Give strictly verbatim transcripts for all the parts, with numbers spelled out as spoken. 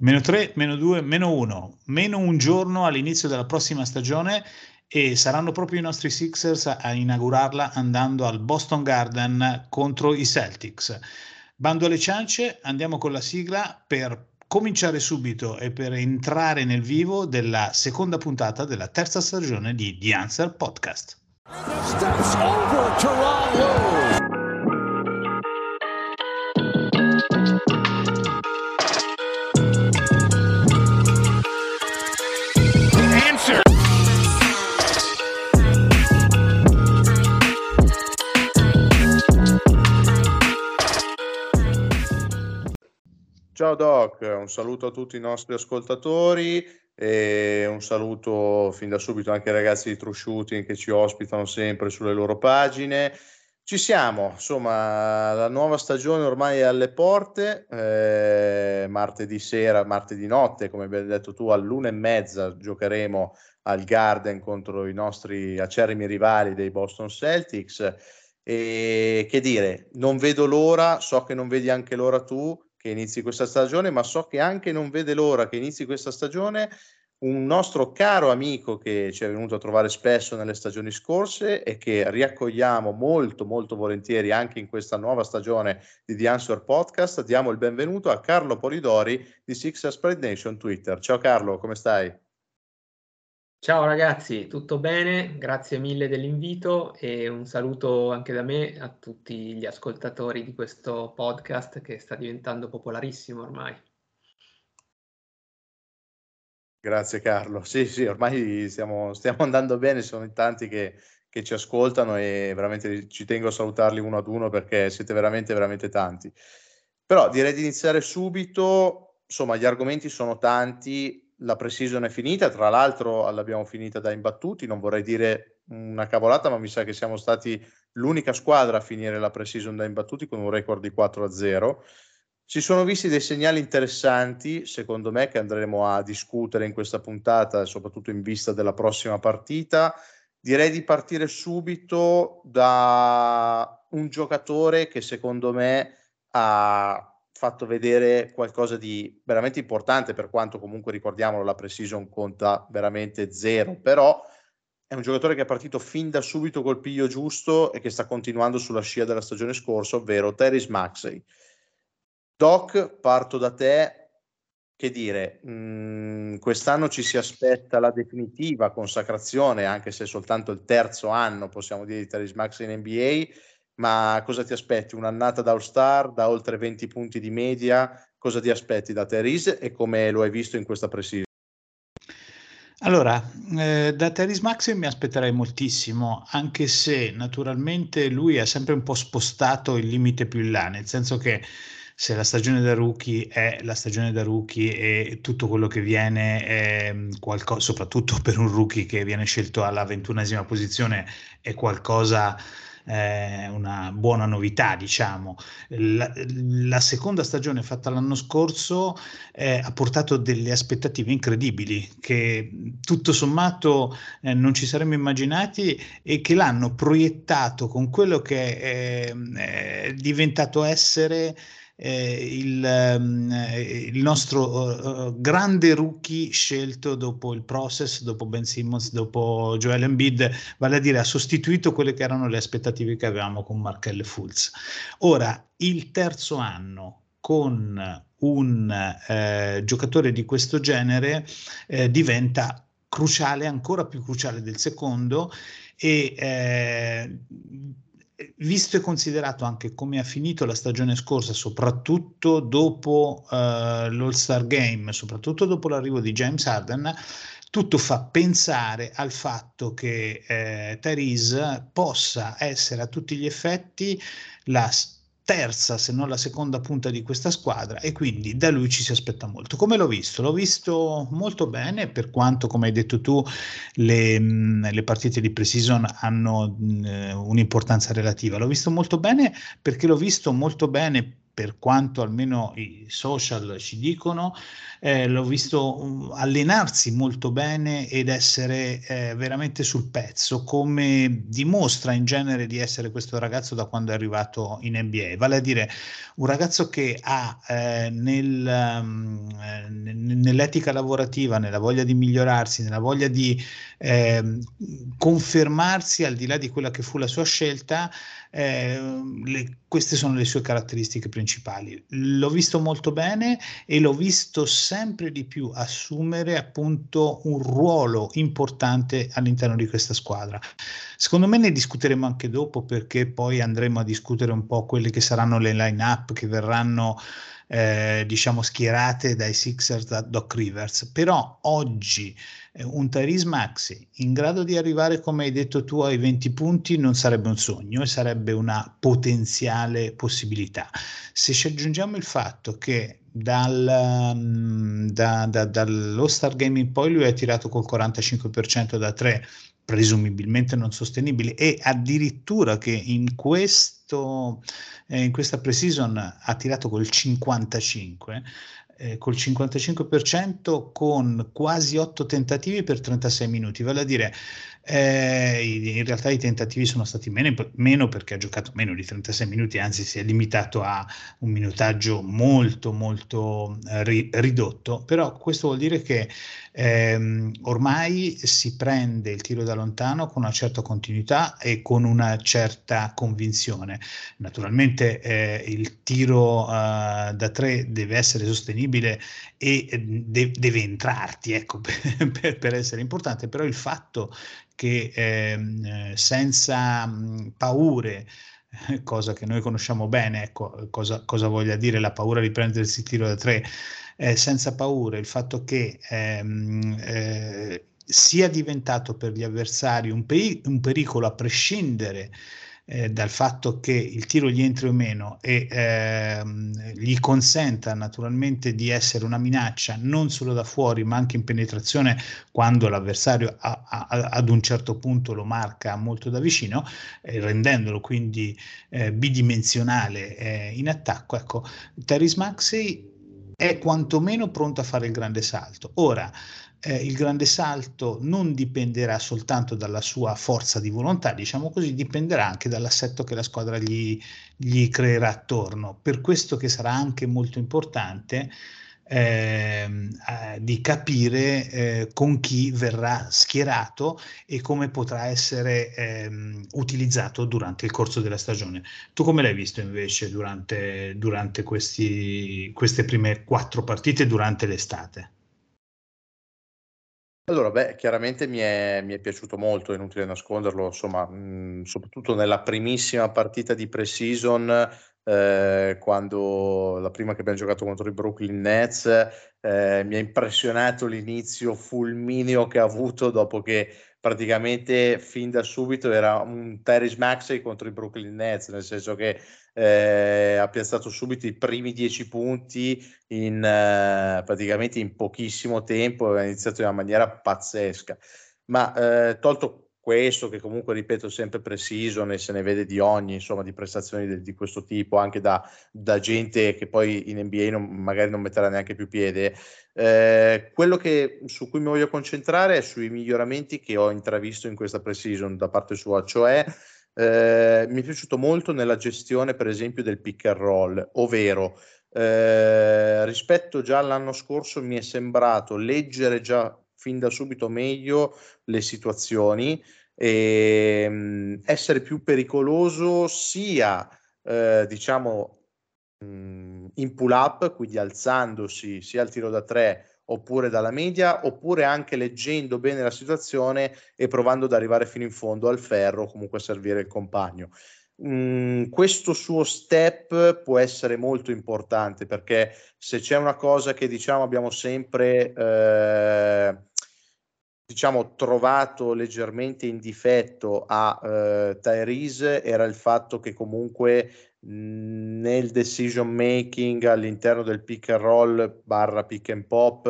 meno tre, meno due, meno uno, meno un giorno all'inizio della prossima stagione, e saranno proprio i nostri Sixers a inaugurarla andando al Boston Garden contro i Celtics. Bando alle ciance, andiamo con la sigla per cominciare subito e per entrare nel vivo della seconda puntata della terza stagione di The Answer Podcast. Steps over Toronto. Ciao Doc, un saluto a tutti i nostri ascoltatori e un saluto fin da subito anche ai ragazzi di True Shooting che ci ospitano sempre sulle loro pagine. Ci siamo, insomma, la nuova stagione ormai è alle porte, eh, martedì sera, martedì notte, come abbiamo detto tu, all'una e mezza giocheremo al Garden contro i nostri acerrimi rivali dei Boston Celtics e che dire, non vedo l'ora, so che non vedi anche l'ora tu, che inizi questa stagione, ma so che anche non vede l'ora che inizi questa stagione un nostro caro amico che ci è venuto a trovare spesso nelle stagioni scorse e che riaccogliamo molto molto volentieri anche in questa nuova stagione di The Answer Podcast. Diamo il benvenuto a Carlo Polidori di Sixers Pride Nation Twitter. Ciao Carlo, come stai? Ciao ragazzi, tutto bene? Grazie mille dell'invito e un saluto anche da me a tutti gli ascoltatori di questo podcast che sta diventando popolarissimo ormai. Grazie Carlo, sì sì, ormai stiamo, stiamo andando bene, sono in tanti che, che ci ascoltano e veramente ci tengo a salutarli uno ad uno perché siete veramente veramente tanti. Però direi di iniziare subito, insomma gli argomenti sono tanti. La pre-season è finita, tra l'altro l'abbiamo finita da imbattuti, non vorrei dire una cavolata, ma mi sa che siamo stati l'unica squadra a finire la pre-season da imbattuti con un record di quattro a zero. Si sono visti dei segnali interessanti, secondo me, che andremo a discutere in questa puntata, soprattutto in vista della prossima partita. Direi di partire subito da un giocatore che secondo me ha fatto vedere qualcosa di veramente importante, per quanto comunque ricordiamolo la pre-season conta veramente zero, però è un giocatore che è partito fin da subito col piglio giusto e che sta continuando sulla scia della stagione scorsa, ovvero Tyrese Maxey. Doc, parto da te, che dire, mh, quest'anno ci si aspetta la definitiva consacrazione, anche se è soltanto il terzo anno, possiamo dire, di Tyrese Maxey in N B A, ma cosa ti aspetti? Un'annata da All-Star, da oltre venti punti di media, cosa ti aspetti da Tyrese e come lo hai visto in questa pre-season? Allora, eh, da Tyrese Maxey mi aspetterei moltissimo, anche se naturalmente lui ha sempre un po' spostato il limite più in là, nel senso che se la stagione da rookie è la stagione da rookie e tutto quello che viene è qualcosa, soprattutto per un rookie che viene scelto alla ventunesima posizione, è qualcosa... una buona novità, diciamo. La, la seconda stagione fatta l'anno scorso eh, ha portato delle aspettative incredibili che tutto sommato eh, non ci saremmo immaginati e che l'hanno proiettato con quello che è, è diventato essere Eh, il, eh, il nostro eh, grande rookie scelto dopo il process, dopo Ben Simmons, dopo Joel Embiid, vale a dire ha sostituito quelle che erano le aspettative che avevamo con Markelle Fultz. Ora, il terzo anno con un eh, giocatore di questo genere eh, diventa cruciale, ancora più cruciale del secondo e eh, visto e considerato anche come ha finito la stagione scorsa, soprattutto dopo uh, l'All-Star Game, soprattutto dopo l'arrivo di James Harden, tutto fa pensare al fatto che eh, Tyrese possa essere a tutti gli effetti la terza, se non la seconda punta di questa squadra, e quindi da lui ci si aspetta molto. Come l'ho visto? L'ho visto molto bene, per quanto, come hai detto tu, le, le partite di pre-season hanno mh, un'importanza relativa. L'ho visto molto bene perché l'ho visto molto bene per quanto almeno i social ci dicono, eh, l'ho visto allenarsi molto bene ed essere eh, veramente sul pezzo, come dimostra in genere di essere questo ragazzo da quando è arrivato in N B A, vale a dire un ragazzo che ha eh, nel, um, nell'etica lavorativa, nella voglia di migliorarsi, nella voglia di eh, confermarsi al di là di quella che fu la sua scelta, eh, le, queste sono le sue caratteristiche principali. L'ho visto molto bene e l'ho visto sempre di più assumere appunto un ruolo importante all'interno di questa squadra. Secondo me ne discuteremo anche dopo, perché poi andremo a discutere un po' quelle che saranno le line-up che verranno Eh, diciamo schierate dai Sixers da Doc Rivers. Però oggi eh, un Tyrese Maxey in grado di arrivare, come hai detto tu, ai venti punti non sarebbe un sogno, e sarebbe una potenziale possibilità. Se ci aggiungiamo il fatto che dal, da, da, dall'All-Star Game in poi lui ha tirato col quarantacinque per cento da tre, presumibilmente non sostenibile, e addirittura che in questo eh, in questa pre-season ha tirato col cinquantacinque eh, col cinquantacinque per cento con quasi otto tentativi per trentasei minuti, vale a dire eh, in realtà i tentativi sono stati meno, meno perché ha giocato meno di trentasei minuti, anzi si è limitato a un minutaggio molto molto eh, ri, ridotto, però questo vuol dire che Eh, ormai si prende il tiro da lontano con una certa continuità e con una certa convinzione. Naturalmente eh, il tiro eh, da tre deve essere sostenibile e de- deve entrarti, ecco, per, per essere importante, però il fatto che eh, senza mh, paure, cosa che noi conosciamo bene, ecco, cosa, cosa voglia dire la paura di prendersi il tiro da tre, Eh, senza paura, il fatto che ehm, eh, sia diventato per gli avversari un, peri- un pericolo a prescindere eh, dal fatto che il tiro gli entri o meno, e ehm, gli consenta naturalmente di essere una minaccia non solo da fuori ma anche in penetrazione, quando l'avversario a- a- ad un certo punto lo marca molto da vicino, eh, rendendolo quindi eh, bidimensionale eh, in attacco. Ecco, Tyrese Maxey è quantomeno pronto a fare il grande salto. Ora, eh, il grande salto non dipenderà soltanto dalla sua forza di volontà, diciamo così, dipenderà anche dall'assetto che la squadra gli, gli creerà attorno. Per questo che sarà anche molto importante eh, eh, di capire eh, con chi verrà schierato e come potrà essere eh, utilizzato durante il corso della stagione. Tu come l'hai visto invece durante, durante questi, queste prime quattro partite durante l'estate? Allora, beh, chiaramente mi è, mi è piaciuto molto, inutile nasconderlo, insomma, mh, soprattutto nella primissima partita di pre-season, Eh, quando la prima che abbiamo giocato contro i Brooklyn Nets, eh, mi ha impressionato l'inizio fulmineo che ha avuto, dopo che praticamente fin da subito era un Tyrese Maxey contro i Brooklyn Nets, nel senso che eh, ha piazzato subito i primi dieci punti in eh, praticamente in pochissimo tempo, ha iniziato in una maniera pazzesca. Ma eh, tolto questo, che comunque ripeto sempre pre-season e se ne vede di ogni, insomma, di prestazioni de- di questo tipo, anche da, da gente che poi in N B A non, magari non metterà neanche più piede, eh, quello che, su cui mi voglio concentrare è sui miglioramenti che ho intravisto in questa pre-season da parte sua, cioè eh, mi è piaciuto molto nella gestione per esempio del pick and roll, ovvero eh, rispetto già all'anno scorso mi è sembrato leggere già fin da subito meglio le situazioni e mh, essere più pericoloso sia eh, diciamo mh, in pull up, quindi alzandosi sia al tiro da tre oppure dalla media, oppure anche leggendo bene la situazione e provando ad arrivare fino in fondo al ferro, comunque a servire il compagno. Mm, questo suo step può essere molto importante, perché se c'è una cosa che diciamo abbiamo sempre eh, diciamo trovato leggermente in difetto a eh, Tyrese, era il fatto che comunque mh, nel decision making all'interno del pick and roll barra pick and pop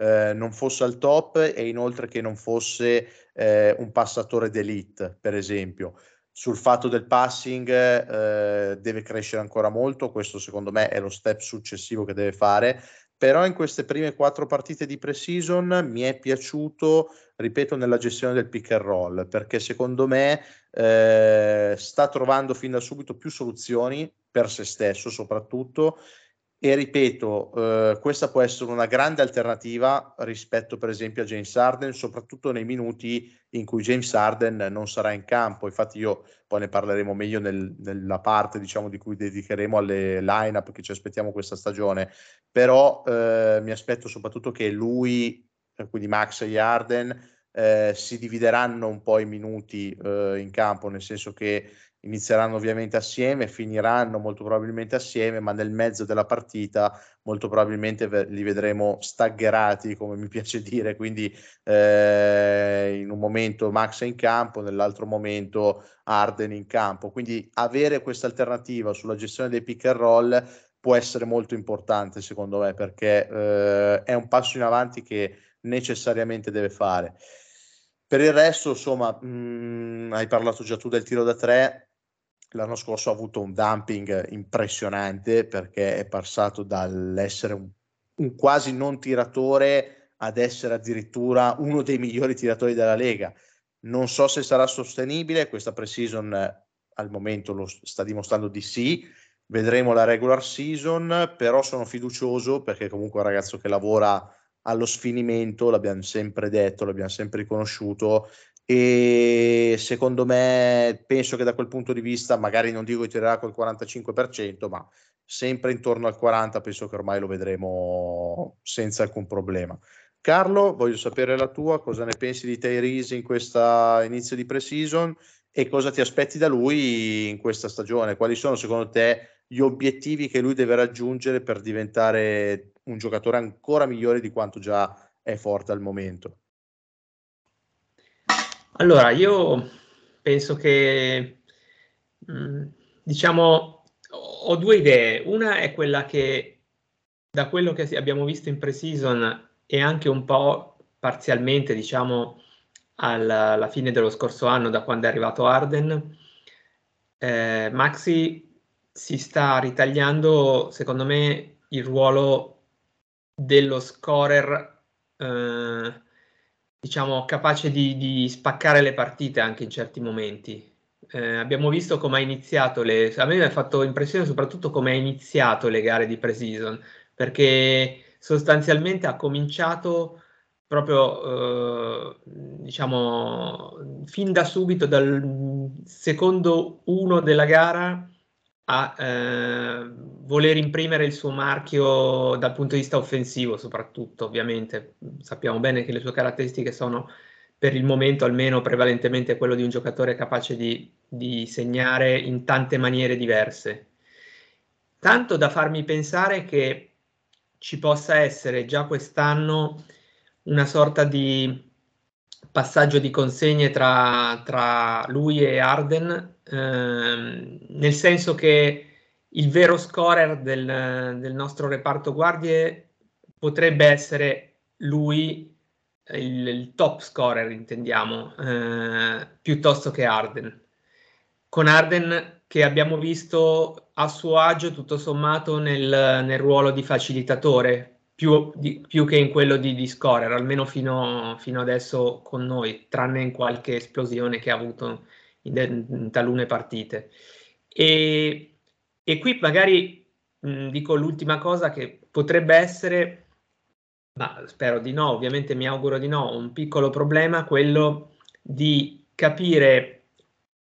Eh, non fosse al top, e inoltre che non fosse eh, un passatore d'elite, per esempio. Sul fatto del passing eh, deve crescere ancora molto, questo secondo me è lo step successivo che deve fare, però in queste prime quattro partite di pre-season mi è piaciuto, ripeto, nella gestione del pick and roll, perché secondo me eh, sta trovando fin da subito più soluzioni per se stesso soprattutto, e ripeto, eh, questa può essere una grande alternativa rispetto per esempio a James Harden, soprattutto nei minuti in cui James Harden non sarà in campo. Infatti io poi ne parleremo meglio nel, nella parte diciamo di cui dedicheremo alle line-up che ci aspettiamo questa stagione, però eh, mi aspetto soprattutto che lui, quindi Maxey e Harden, eh, si divideranno un po' i minuti eh, in campo, nel senso che inizieranno ovviamente assieme, finiranno molto probabilmente assieme, ma nel mezzo della partita molto probabilmente li vedremo staggerati, come mi piace dire, quindi eh, in un momento Max è in campo, nell'altro momento Harden in campo, quindi avere questa alternativa sulla gestione dei pick and roll può essere molto importante secondo me, perché eh, è un passo in avanti che necessariamente deve fare. Per il resto, insomma, mh, hai parlato già tu del tiro da tre. L'anno scorso ha avuto un dumping impressionante, perché è passato dall'essere un, un quasi non tiratore ad essere addirittura uno dei migliori tiratori della Lega. Non so se sarà sostenibile, questa pre-season al momento lo sta dimostrando di sì, vedremo la regular season, però sono fiducioso perché comunque è un ragazzo che lavora allo sfinimento, l'abbiamo sempre detto, l'abbiamo sempre riconosciuto, e secondo me penso che da quel punto di vista magari non dico che tirerà col quarantacinque per cento, ma sempre intorno al quaranta per cento penso che ormai lo vedremo senza alcun problema. Carlo, voglio sapere la tua, cosa ne pensi di Tyrese in questo inizio di pre-season e cosa ti aspetti da lui in questa stagione? Quali sono secondo te gli obiettivi che lui deve raggiungere per diventare un giocatore ancora migliore di quanto già è forte al momento? Allora, io penso che, diciamo, ho due idee. Una è quella che, da quello che abbiamo visto in pre-season e anche un po' parzialmente, diciamo, alla, alla fine dello scorso anno, da quando è arrivato Harden, eh, Maxey si sta ritagliando, secondo me, il ruolo dello scorer, eh, diciamo, capace di, di spaccare le partite anche in certi momenti. Eh, abbiamo visto come ha iniziato, le, a me mi ha fatto impressione soprattutto come ha iniziato le gare di pre-season, perché sostanzialmente ha cominciato proprio, eh, diciamo, fin da subito, dal secondo uno della gara, a eh, voler imprimere il suo marchio dal punto di vista offensivo soprattutto. Ovviamente sappiamo bene che le sue caratteristiche sono, per il momento almeno, prevalentemente quello di un giocatore capace di, di segnare in tante maniere diverse, tanto da farmi pensare che ci possa essere già quest'anno una sorta di passaggio di consegne tra, tra lui e Harden, ehm, nel senso che il vero scorer del, del nostro reparto guardie potrebbe essere lui, il, il top scorer intendiamo, eh, piuttosto che Harden, con Harden che abbiamo visto a suo agio tutto sommato nel, nel ruolo di facilitatore, Più, di, più che in quello di, di scorer, almeno fino, fino adesso con noi, tranne in qualche esplosione che ha avuto in, de, in talune partite. E, e qui magari mh, dico l'ultima cosa che potrebbe essere, ma spero di no, ovviamente mi auguro di no, un piccolo problema, quello di capire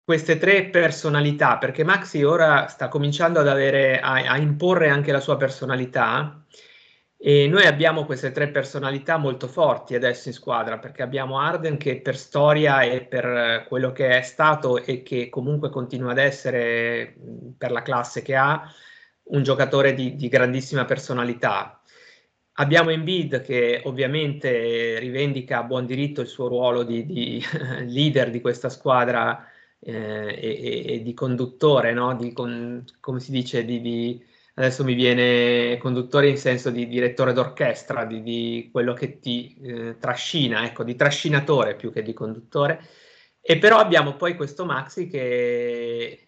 queste tre personalità, perché Maxey ora sta cominciando ad avere, a, a imporre anche la sua personalità. E noi abbiamo queste tre personalità molto forti adesso in squadra, perché abbiamo Harden che per storia e per quello che è stato e che comunque continua ad essere, per la classe che ha, un giocatore di, di grandissima personalità. Abbiamo Embiid che ovviamente rivendica a buon diritto il suo ruolo di, di leader di questa squadra eh, e, e di conduttore, no? Di, con, come si dice, di... di adesso mi viene conduttore in senso di direttore d'orchestra, di, di quello che ti eh, trascina, ecco, di trascinatore più che di conduttore, E però abbiamo poi questo Maxey che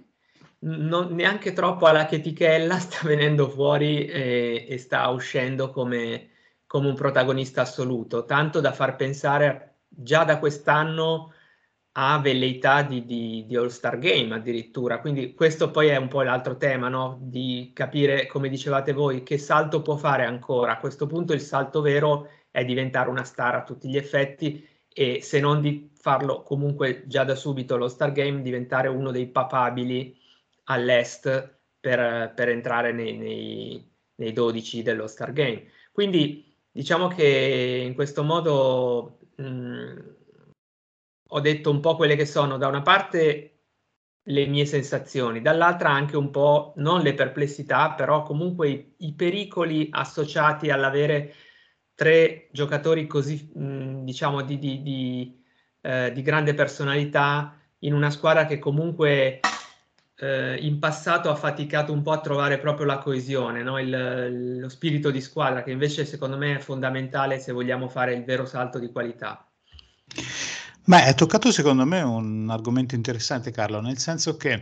non neanche troppo alla chetichella sta venendo fuori e, e sta uscendo come, come un protagonista assoluto, tanto da far pensare già da quest'anno a velleità di, di, di All-Star Game addirittura. Quindi questo poi è un po' l'altro tema, no? Di capire, come dicevate voi, che salto può fare ancora. A questo punto il salto vero è diventare una star a tutti gli effetti, e se non di farlo comunque già da subito all'All-Star Game, diventare uno dei papabili all'est per, per entrare nei, nei, nei dodici dell'All-Star Game. Quindi diciamo che in questo modo mh, ho detto un po' quelle che sono, da una parte le mie sensazioni, dall'altra anche un po', non le perplessità, però comunque i, i pericoli associati all'avere tre giocatori così, mh, diciamo, di, di, di, eh, di grande personalità in una squadra che comunque eh, in passato ha faticato un po' a trovare proprio la coesione, no? Il, lo spirito di squadra, che invece secondo me è fondamentale se vogliamo fare il vero salto di qualità. Beh, hai toccato secondo me un argomento interessante, Carlo, nel senso che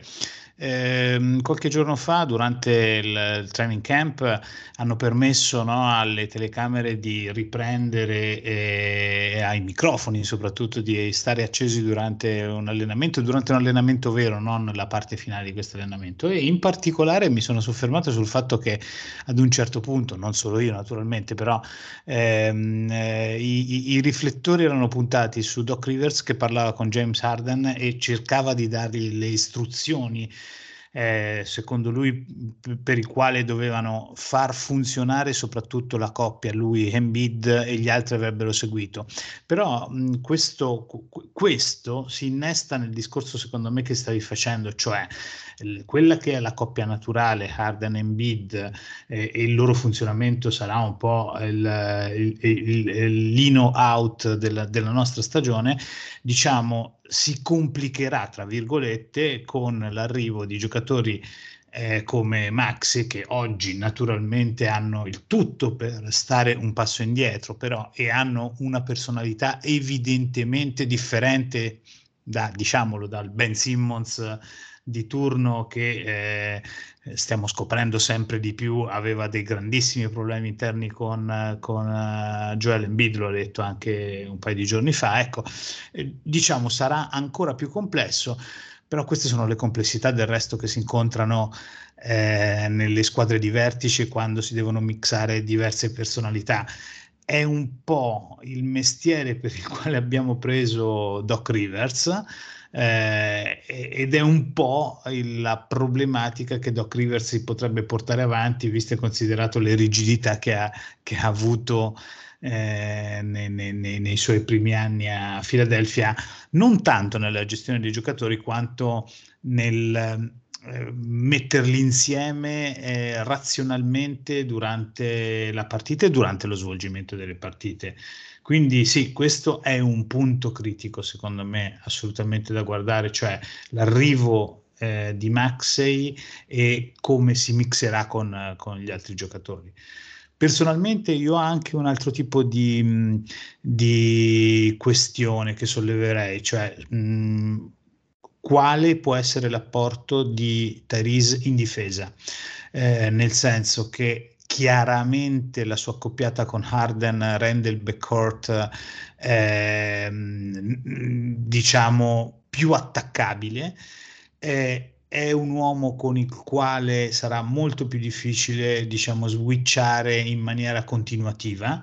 Eh, qualche giorno fa durante il, il training camp hanno permesso, no, alle telecamere di riprendere e, e ai microfoni soprattutto di stare accesi durante un allenamento, durante un allenamento vero, non la parte finale di questo allenamento, e in particolare mi sono soffermato sul fatto che ad un certo punto, non solo io naturalmente, però ehm, eh, i, i riflettori erano puntati su Doc Rivers che parlava con James Harden e cercava di dargli le istruzioni Eh, secondo lui per il quale dovevano far funzionare soprattutto la coppia, lui, Embiid, e gli altri avrebbero seguito. Però mh, questo, qu- questo si innesta nel discorso secondo me che stavi facendo, cioè l- quella che è la coppia naturale Harden Embiid, eh, e il loro funzionamento sarà un po' il, il, il, il lino out della, della nostra stagione, diciamo si complicherà tra virgolette con l'arrivo di giocatori eh, come Maxey, che oggi naturalmente hanno il tutto per stare un passo indietro, però, e hanno una personalità evidentemente differente da, diciamolo, dal Ben Simmons di turno che eh, stiamo scoprendo sempre di più aveva dei grandissimi problemi interni con, con uh, Joel Embiid, l'ho detto anche un paio di giorni fa, ecco, eh, diciamo sarà ancora più complesso, però queste sono le complessità del resto che si incontrano eh, nelle squadre di vertice quando si devono mixare diverse personalità. È un po' il mestiere per il quale abbiamo preso Doc Rivers, Eh, ed è un po' il, la problematica che Doc Rivers si potrebbe portare avanti, visto e considerato le rigidità che ha, che ha avuto eh, nei, nei, nei suoi primi anni a Philadelphia, non tanto nella gestione dei giocatori quanto nel eh, metterli insieme eh, razionalmente durante la partita e durante lo svolgimento delle partite. Quindi sì, questo è un punto critico secondo me assolutamente da guardare, cioè l'arrivo eh, di Maxey e come si mixerà con, con gli altri giocatori. Personalmente io ho anche un altro tipo di, di questione che solleverei, cioè mh, quale può essere l'apporto di Tyrese in difesa, eh, nel senso che chiaramente la sua accoppiata con Harden rende il backcourt eh, diciamo più attaccabile, eh, è un uomo con il quale sarà molto più difficile diciamo switchare in maniera continuativa,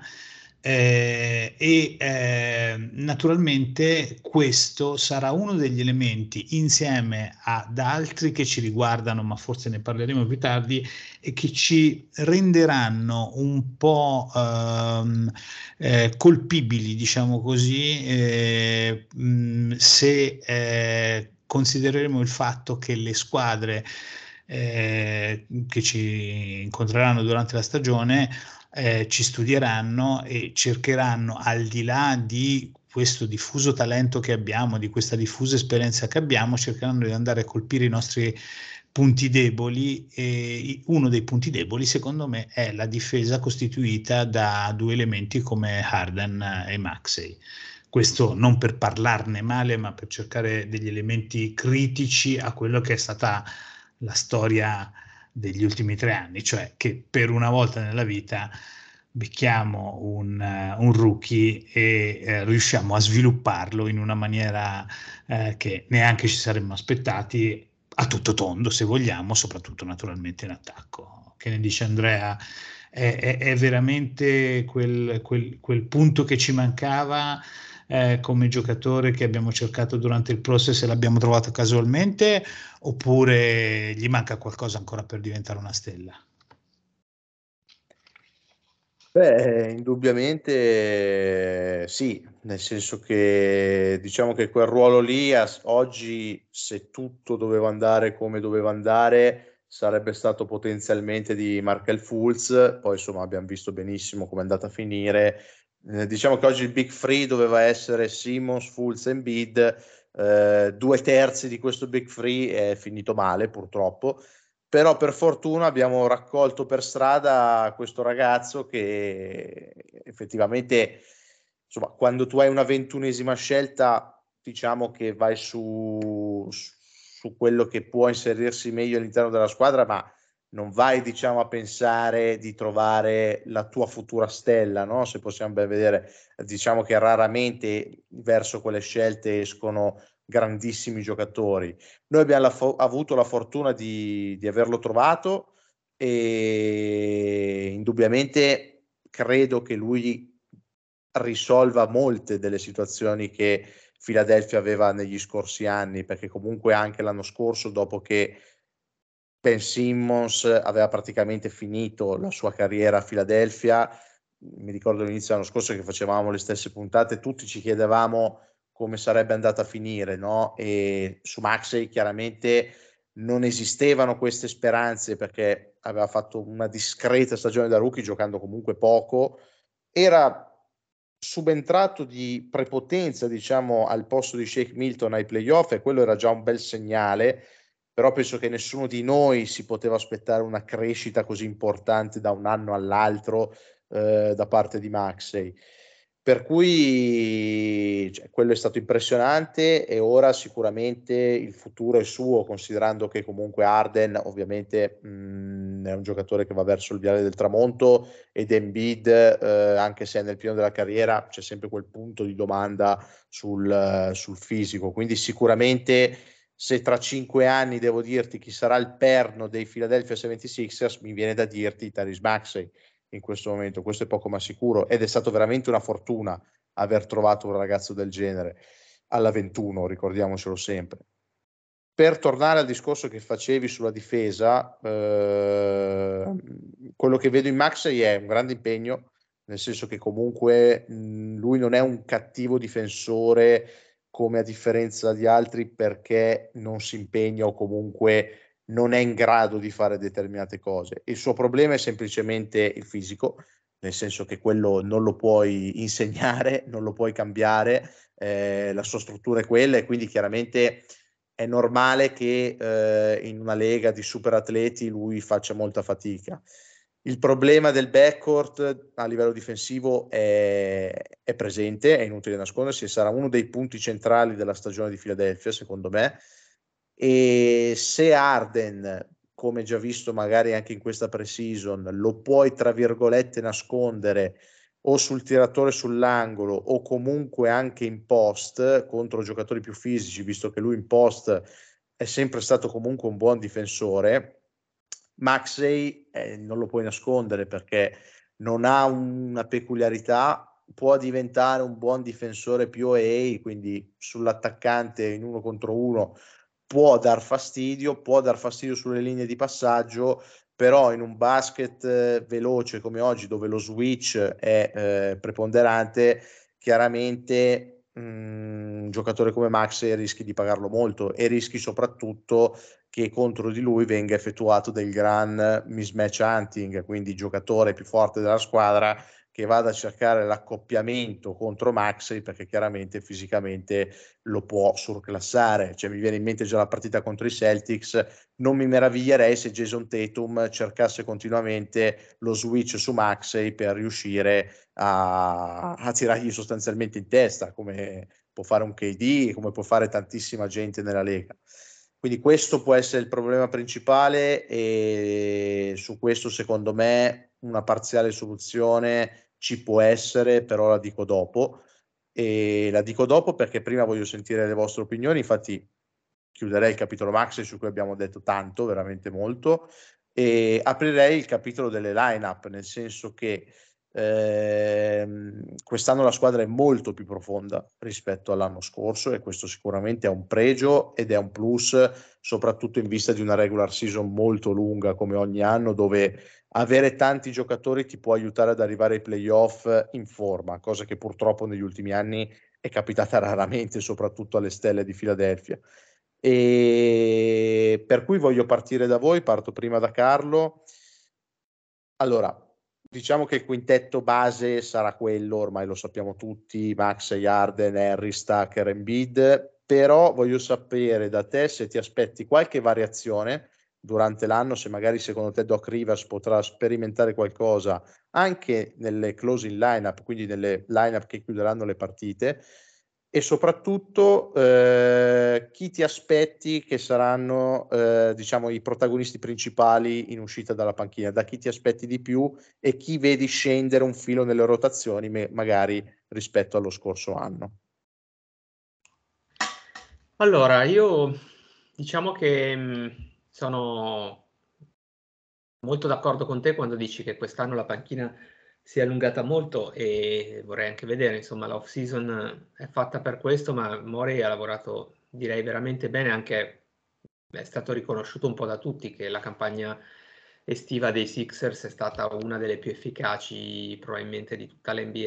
eh, e eh, naturalmente questo sarà uno degli elementi insieme ad altri che ci riguardano, ma forse ne parleremo più tardi, e che ci renderanno un po' ehm, eh, colpibili, diciamo così, eh, mh, se eh, considereremo il fatto che le squadre eh, che ci incontreranno durante la stagione Eh, ci studieranno e cercheranno, al di là di questo diffuso talento che abbiamo, di questa diffusa esperienza che abbiamo, cercheranno di andare a colpire i nostri punti deboli, e uno dei punti deboli secondo me è la difesa costituita da due elementi come Harden e Maxey. questo non per parlarne male, ma per cercare degli elementi critici a quello che è stata la storia degli ultimi tre anni, cioè che per una volta nella vita becchiamo un, un rookie e eh, riusciamo a svilupparlo in una maniera eh, che neanche ci saremmo aspettati, a tutto tondo se vogliamo, soprattutto naturalmente in attacco. Che ne dice Andrea? È, è, è veramente quel, quel, quel punto che ci mancava eh, come giocatore che abbiamo cercato durante il process e l'abbiamo trovato casualmente, oppure gli manca qualcosa ancora per diventare una stella? Beh, indubbiamente sì, nel senso che diciamo che quel ruolo lì a, oggi, se tutto doveva andare come doveva andare, sarebbe stato potenzialmente di Markelle Fultz. Poi insomma abbiamo visto benissimo come è andata a finire. Eh, diciamo che oggi il Big Three doveva essere Simmons, Fultz e Embiid. Eh, due terzi di questo Big Three è finito male purtroppo. Però per fortuna abbiamo raccolto per strada questo ragazzo che effettivamente, insomma, quando tu hai una ventunesima scelta, diciamo che vai su, su quello che può inserirsi meglio all'interno della squadra, ma non vai, diciamo, a pensare di trovare la tua futura stella, no? Se possiamo ben vedere, diciamo che raramente verso quelle scelte escono grandissimi giocatori. Noi abbiamo la fo- avuto la fortuna di, di averlo trovato e indubbiamente credo che lui risolva molte delle situazioni che Philadelphia aveva negli scorsi anni, perché comunque anche l'anno scorso, dopo che Ben Simmons aveva praticamente finito la sua carriera a Philadelphia, mi ricordo all'inizio dell'anno scorso che facevamo le stesse puntate, tutti ci chiedevamo come sarebbe andata a finire, no? E su Maxey chiaramente non esistevano queste speranze, perché aveva fatto una discreta stagione da rookie giocando comunque poco, era subentrato di prepotenza, diciamo, al posto di Shake Milton ai playoff, e quello era già un bel segnale, però penso che nessuno di noi si poteva aspettare una crescita così importante da un anno all'altro eh, da parte di Maxey. Per cui, cioè, quello è stato impressionante e ora sicuramente il futuro è suo, considerando che comunque Harden ovviamente mh, è un giocatore che va verso il viale del tramonto, ed Embiid, eh, anche se è nel pieno della carriera, c'è sempre quel punto di domanda sul, sul fisico. Quindi sicuramente, se tra cinque anni devo dirti chi sarà il perno dei Philadelphia settantasei ers, mi viene da dirti Tyrese Maxey. In questo momento, questo è poco ma sicuro, ed è stato veramente una fortuna aver trovato un ragazzo del genere alla ventuno, ricordiamocelo sempre. Per tornare al discorso che facevi sulla difesa, eh, quello che vedo in Maxey è un grande impegno, nel senso che comunque mh, lui non è un cattivo difensore, come a differenza di altri, perché non si impegna o comunque non è in grado di fare determinate cose. Il suo problema è semplicemente il fisico, nel senso che quello non lo puoi insegnare, non lo puoi cambiare, eh, la sua struttura è quella, e quindi chiaramente è normale che eh, in una lega di super atleti lui faccia molta fatica. Il problema del backcourt a livello difensivo è, è presente, è inutile nascondersi, e sarà uno dei punti centrali della stagione di Philadelphia, secondo me. E se Harden, come già visto magari anche in questa pre-season, lo puoi tra virgolette nascondere o sul tiratore sull'angolo o comunque anche in post contro giocatori più fisici, visto che lui in post è sempre stato comunque un buon difensore, Maxey eh, non lo puoi nascondere perché non ha una peculiarità, può diventare un buon difensore più O A, quindi sull'attaccante in uno contro uno può dar fastidio, può dar fastidio sulle linee di passaggio, però in un basket veloce come oggi, dove lo switch è eh, preponderante, chiaramente mh, un giocatore come Maxey rischi di pagarlo molto, e rischi soprattutto che contro di lui venga effettuato del gran mismatch hunting, quindi giocatore più forte della squadra che vada a cercare l'accoppiamento contro Maxey, perché chiaramente fisicamente lo può surclassare. Cioè, mi viene in mente già la partita contro i Celtics, non mi meraviglierei se Jason Tatum cercasse continuamente lo switch su Maxey per riuscire a, a tirargli sostanzialmente in testa, come può fare un K D, come può fare tantissima gente nella Lega. Quindi questo può essere il problema principale, e su questo secondo me una parziale soluzione ci può essere, però la dico dopo, e la dico dopo perché prima voglio sentire le vostre opinioni. Infatti chiuderei il capitolo Maxey, su cui abbiamo detto tanto, veramente molto, e aprirei il capitolo delle line-up, nel senso che ehm, quest'anno la squadra è molto più profonda rispetto all'anno scorso, e questo sicuramente è un pregio ed è un plus, soprattutto in vista di una regular season molto lunga come ogni anno, dove avere tanti giocatori ti può aiutare ad arrivare ai playoff in forma, cosa che purtroppo negli ultimi anni è capitata raramente, soprattutto alle stelle di Philadelphia. E per cui voglio partire da voi, parto prima da Carlo. Allora, diciamo che il quintetto base sarà quello, ormai lo sappiamo tutti, Maxey, Harden, Harris, Tucker, Embiid, però voglio sapere da te se ti aspetti qualche variazione durante l'anno, se magari secondo te Doc Rivers potrà sperimentare qualcosa anche nelle closing lineup, quindi nelle lineup che chiuderanno le partite, e soprattutto eh, chi ti aspetti che saranno eh, diciamo i protagonisti principali in uscita dalla panchina, da chi ti aspetti di più e chi vedi scendere un filo nelle rotazioni me- magari rispetto allo scorso anno. Allora, io diciamo che mh... sono molto d'accordo con te quando dici che quest'anno la panchina si è allungata molto, e vorrei anche vedere, insomma, l'off season è fatta per questo, ma Morey ha lavorato, direi, veramente bene. Anche è stato riconosciuto un po' da tutti che la campagna estiva dei Sixers è stata una delle più efficaci probabilmente di tutta l'N B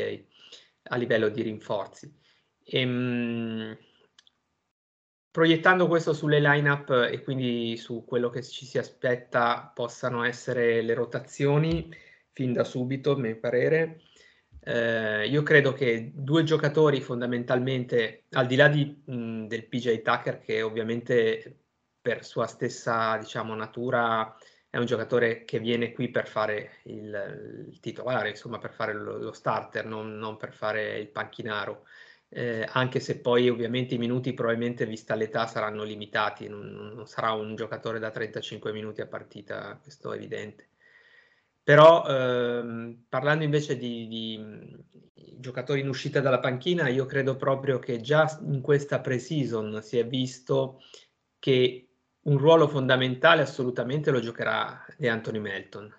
A a livello di rinforzi. Ehm... Proiettando questo sulle line-up e quindi su quello che ci si aspetta possano essere le rotazioni fin da subito, a mio parere, eh, io credo che due giocatori fondamentalmente, al di là di, mh, del P J Tucker, che ovviamente per sua stessa, diciamo, natura è un giocatore che viene qui per fare il, il titolare, insomma per fare lo, lo starter, non, non per fare il panchinaro. Eh, anche se poi ovviamente i minuti probabilmente, vista l'età, saranno limitati, non, non sarà un giocatore da trentacinque minuti a partita, questo è evidente. Però ehm, parlando invece di, di giocatori in uscita dalla panchina, io credo proprio che già in questa pre-season si è visto che un ruolo fondamentale assolutamente lo giocherà De Anthony Melton.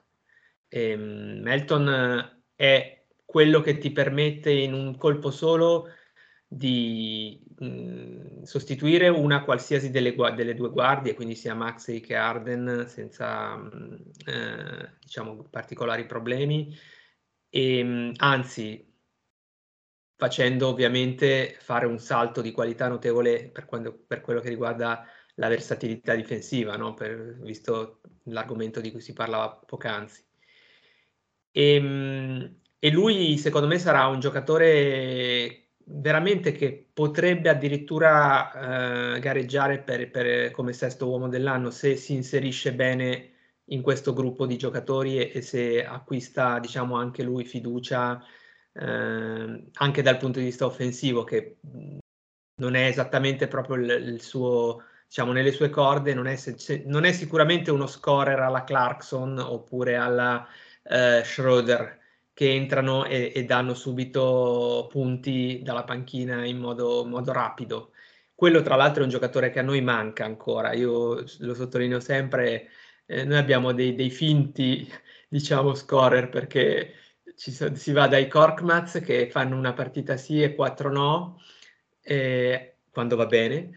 E, Melton è quello che ti permette in un colpo solo di mh, sostituire una qualsiasi delle, gu- delle due guardie, quindi sia Maxey che Harden, senza mh, eh, diciamo particolari problemi, e mh, anzi facendo ovviamente fare un salto di qualità notevole per, quando, per quello che riguarda la versatilità difensiva, no? Per, visto l'argomento di cui si parlava poc'anzi. E, mh, e lui secondo me sarà un giocatore veramente che potrebbe addirittura eh, gareggiare per, per, come sesto uomo dell'anno, se si inserisce bene in questo gruppo di giocatori e, e se acquista, diciamo, anche lui fiducia eh, anche dal punto di vista offensivo, che non è esattamente proprio il, il suo, diciamo, nelle sue corde, non è, se, non è sicuramente uno scorer alla Clarkson oppure alla eh, Schroeder, che entrano e, e danno subito punti dalla panchina in modo, modo rapido. Quello tra l'altro è un giocatore che a noi manca ancora, io lo sottolineo sempre, eh, noi abbiamo dei, dei finti, diciamo, scorer, perché ci so, si va dai Korkmaz che fanno una partita sì e quattro no, eh, quando va bene,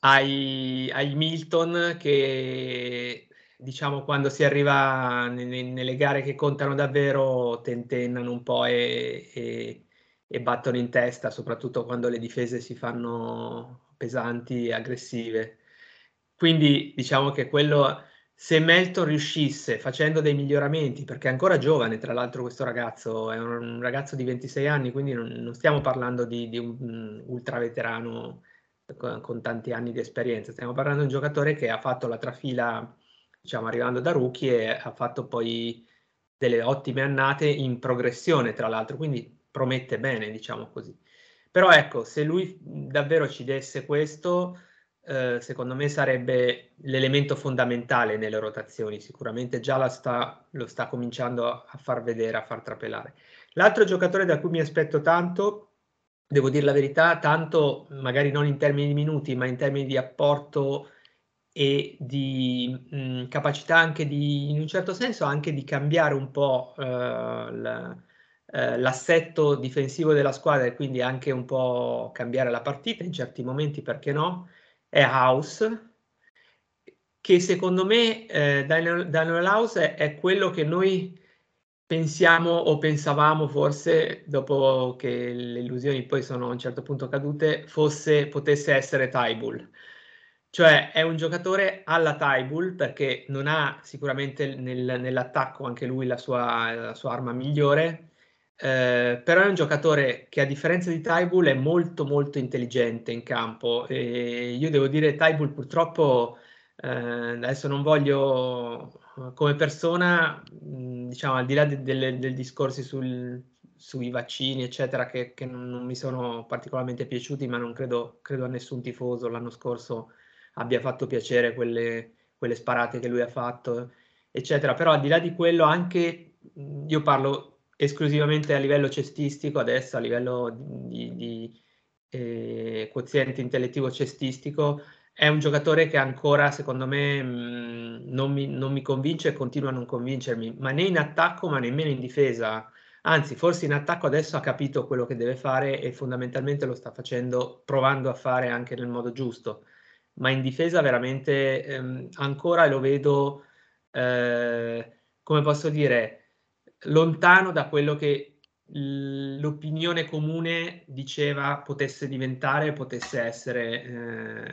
ai, ai Milton che, diciamo, quando si arriva nelle gare che contano davvero tentennano un po' e, e, e battono in testa, soprattutto quando le difese si fanno pesanti e aggressive. Quindi diciamo che quello se Melton riuscisse, facendo dei miglioramenti, perché è ancora giovane, tra l'altro questo ragazzo è un ragazzo di ventisei anni, quindi non, non stiamo parlando di, di un ultra veterano con, con tanti anni di esperienza, stiamo parlando di un giocatore che ha fatto la trafila, diciamo, arrivando da rookie, e ha fatto poi delle ottime annate in progressione, tra l'altro, quindi promette bene, diciamo così. Però ecco, se lui davvero ci desse questo, eh, secondo me sarebbe l'elemento fondamentale nelle rotazioni, sicuramente già la sta, lo sta cominciando a far vedere, a far trapelare. L'altro giocatore da cui mi aspetto tanto, devo dire la verità, tanto magari non in termini di minuti, ma in termini di apporto e di mh, capacità anche di, in un certo senso, anche di cambiare un po' eh, la, l'assetto difensivo della squadra e quindi anche un po' cambiare la partita in certi momenti, perché no, è House, che secondo me eh, Daniel, Daniel House è, è quello che noi pensiamo o pensavamo forse, dopo che le illusioni poi sono a un certo punto cadute, fosse, potesse essere Thybulle. Cioè è un giocatore alla Thybulle, perché non ha sicuramente nel, nell'attacco anche lui la sua, la sua arma migliore, Eh, però è un giocatore che, a differenza di Thybulle, è molto molto intelligente in campo, e io devo dire Thybulle purtroppo eh, adesso non voglio, come persona, mh, diciamo, al di là dei discorsi sul, sui vaccini eccetera, che, che non, non mi sono particolarmente piaciuti, ma non credo, credo a nessun tifoso l'anno scorso abbia fatto piacere quelle, quelle sparate che lui ha fatto eccetera, però al di là di quello, anche io parlo esclusivamente a livello cestistico adesso, a livello di, di eh, quoziente intellettivo cestistico, è un giocatore che ancora secondo me mh, non, mi, non mi convince e continua a non convincermi, ma né in attacco ma nemmeno in difesa, anzi forse in attacco adesso ha capito quello che deve fare e fondamentalmente lo sta facendo, provando a fare anche nel modo giusto, ma in difesa veramente ehm, ancora lo vedo, eh, come posso dire, lontano da quello che l'opinione comune diceva potesse diventare, potesse essere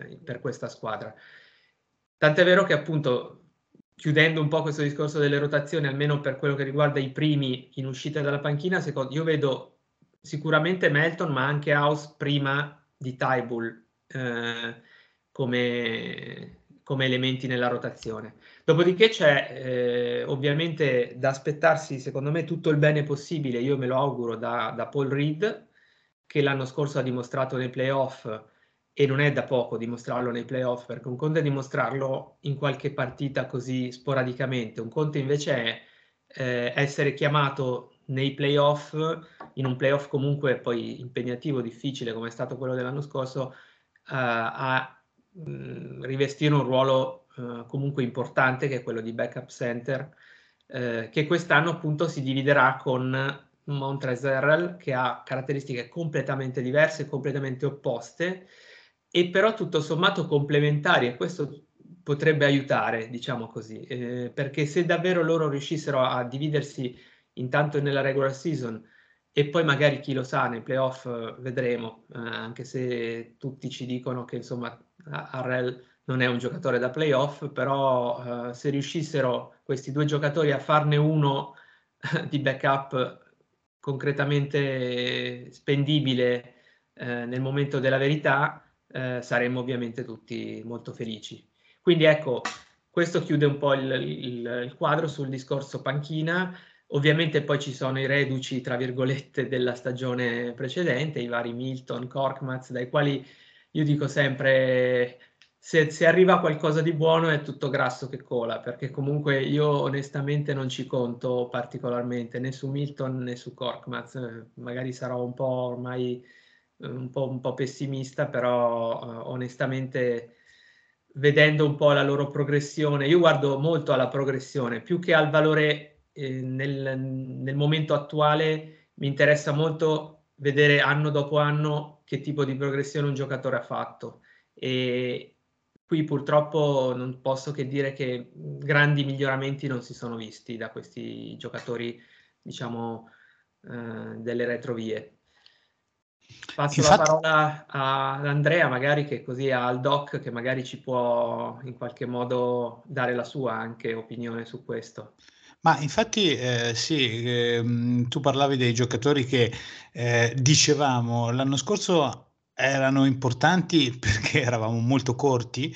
eh, per questa squadra. Tant'è vero che, appunto, chiudendo un po' questo discorso delle rotazioni, almeno per quello che riguarda i primi in uscita dalla panchina, secondo, io vedo sicuramente Melton ma anche House prima di Thybulle eh, come... come elementi nella rotazione. Dopodiché c'è eh, ovviamente da aspettarsi, secondo me, tutto il bene possibile, io me lo auguro, da, da Paul Reed, che l'anno scorso ha dimostrato nei playoff, e non è da poco dimostrarlo nei playoff, perché un conto è dimostrarlo in qualche partita così sporadicamente, un conto invece è eh, essere chiamato nei playoff, in un playoff comunque poi impegnativo, difficile, come è stato quello dell'anno scorso, eh, a rivestire un ruolo uh, comunque importante, che è quello di backup center, eh, che quest'anno appunto si dividerà con Montrezl Harrell, che ha caratteristiche completamente diverse, completamente opposte, e però tutto sommato complementari, e questo potrebbe aiutare, diciamo così, eh, perché se davvero loro riuscissero a dividersi intanto nella regular season, e poi magari, chi lo sa, nei playoff vedremo, eh, anche se tutti ci dicono che, insomma, Harrell non è un giocatore da playoff, però eh, se riuscissero questi due giocatori a farne uno di backup concretamente spendibile eh, nel momento della verità, eh, saremmo ovviamente tutti molto felici. Quindi ecco, questo chiude un po' il, il, il quadro sul discorso panchina. Ovviamente poi ci sono i reduci, tra virgolette, della stagione precedente, i vari Milton, Korkmaz, dai quali io dico sempre, se, se arriva qualcosa di buono è tutto grasso che cola, perché comunque io onestamente non ci conto particolarmente né su Milton né su Korkmaz, magari sarò un po' ormai un po', un po' pessimista, però eh, onestamente, vedendo un po' la loro progressione, io guardo molto alla progressione, più che al valore eh, nel, nel momento attuale, mi interessa molto vedere anno dopo anno che tipo di progressione un giocatore ha fatto, e qui purtroppo non posso che dire che grandi miglioramenti non si sono visti da questi giocatori, diciamo, eh, delle retrovie. Passo Infatti... la parola ad Andrea, magari, che così al Doc, che magari ci può in qualche modo dare la sua anche opinione su questo. Ma infatti eh, sì, eh, tu parlavi dei giocatori che eh, dicevamo l'anno scorso erano importanti perché eravamo molto corti,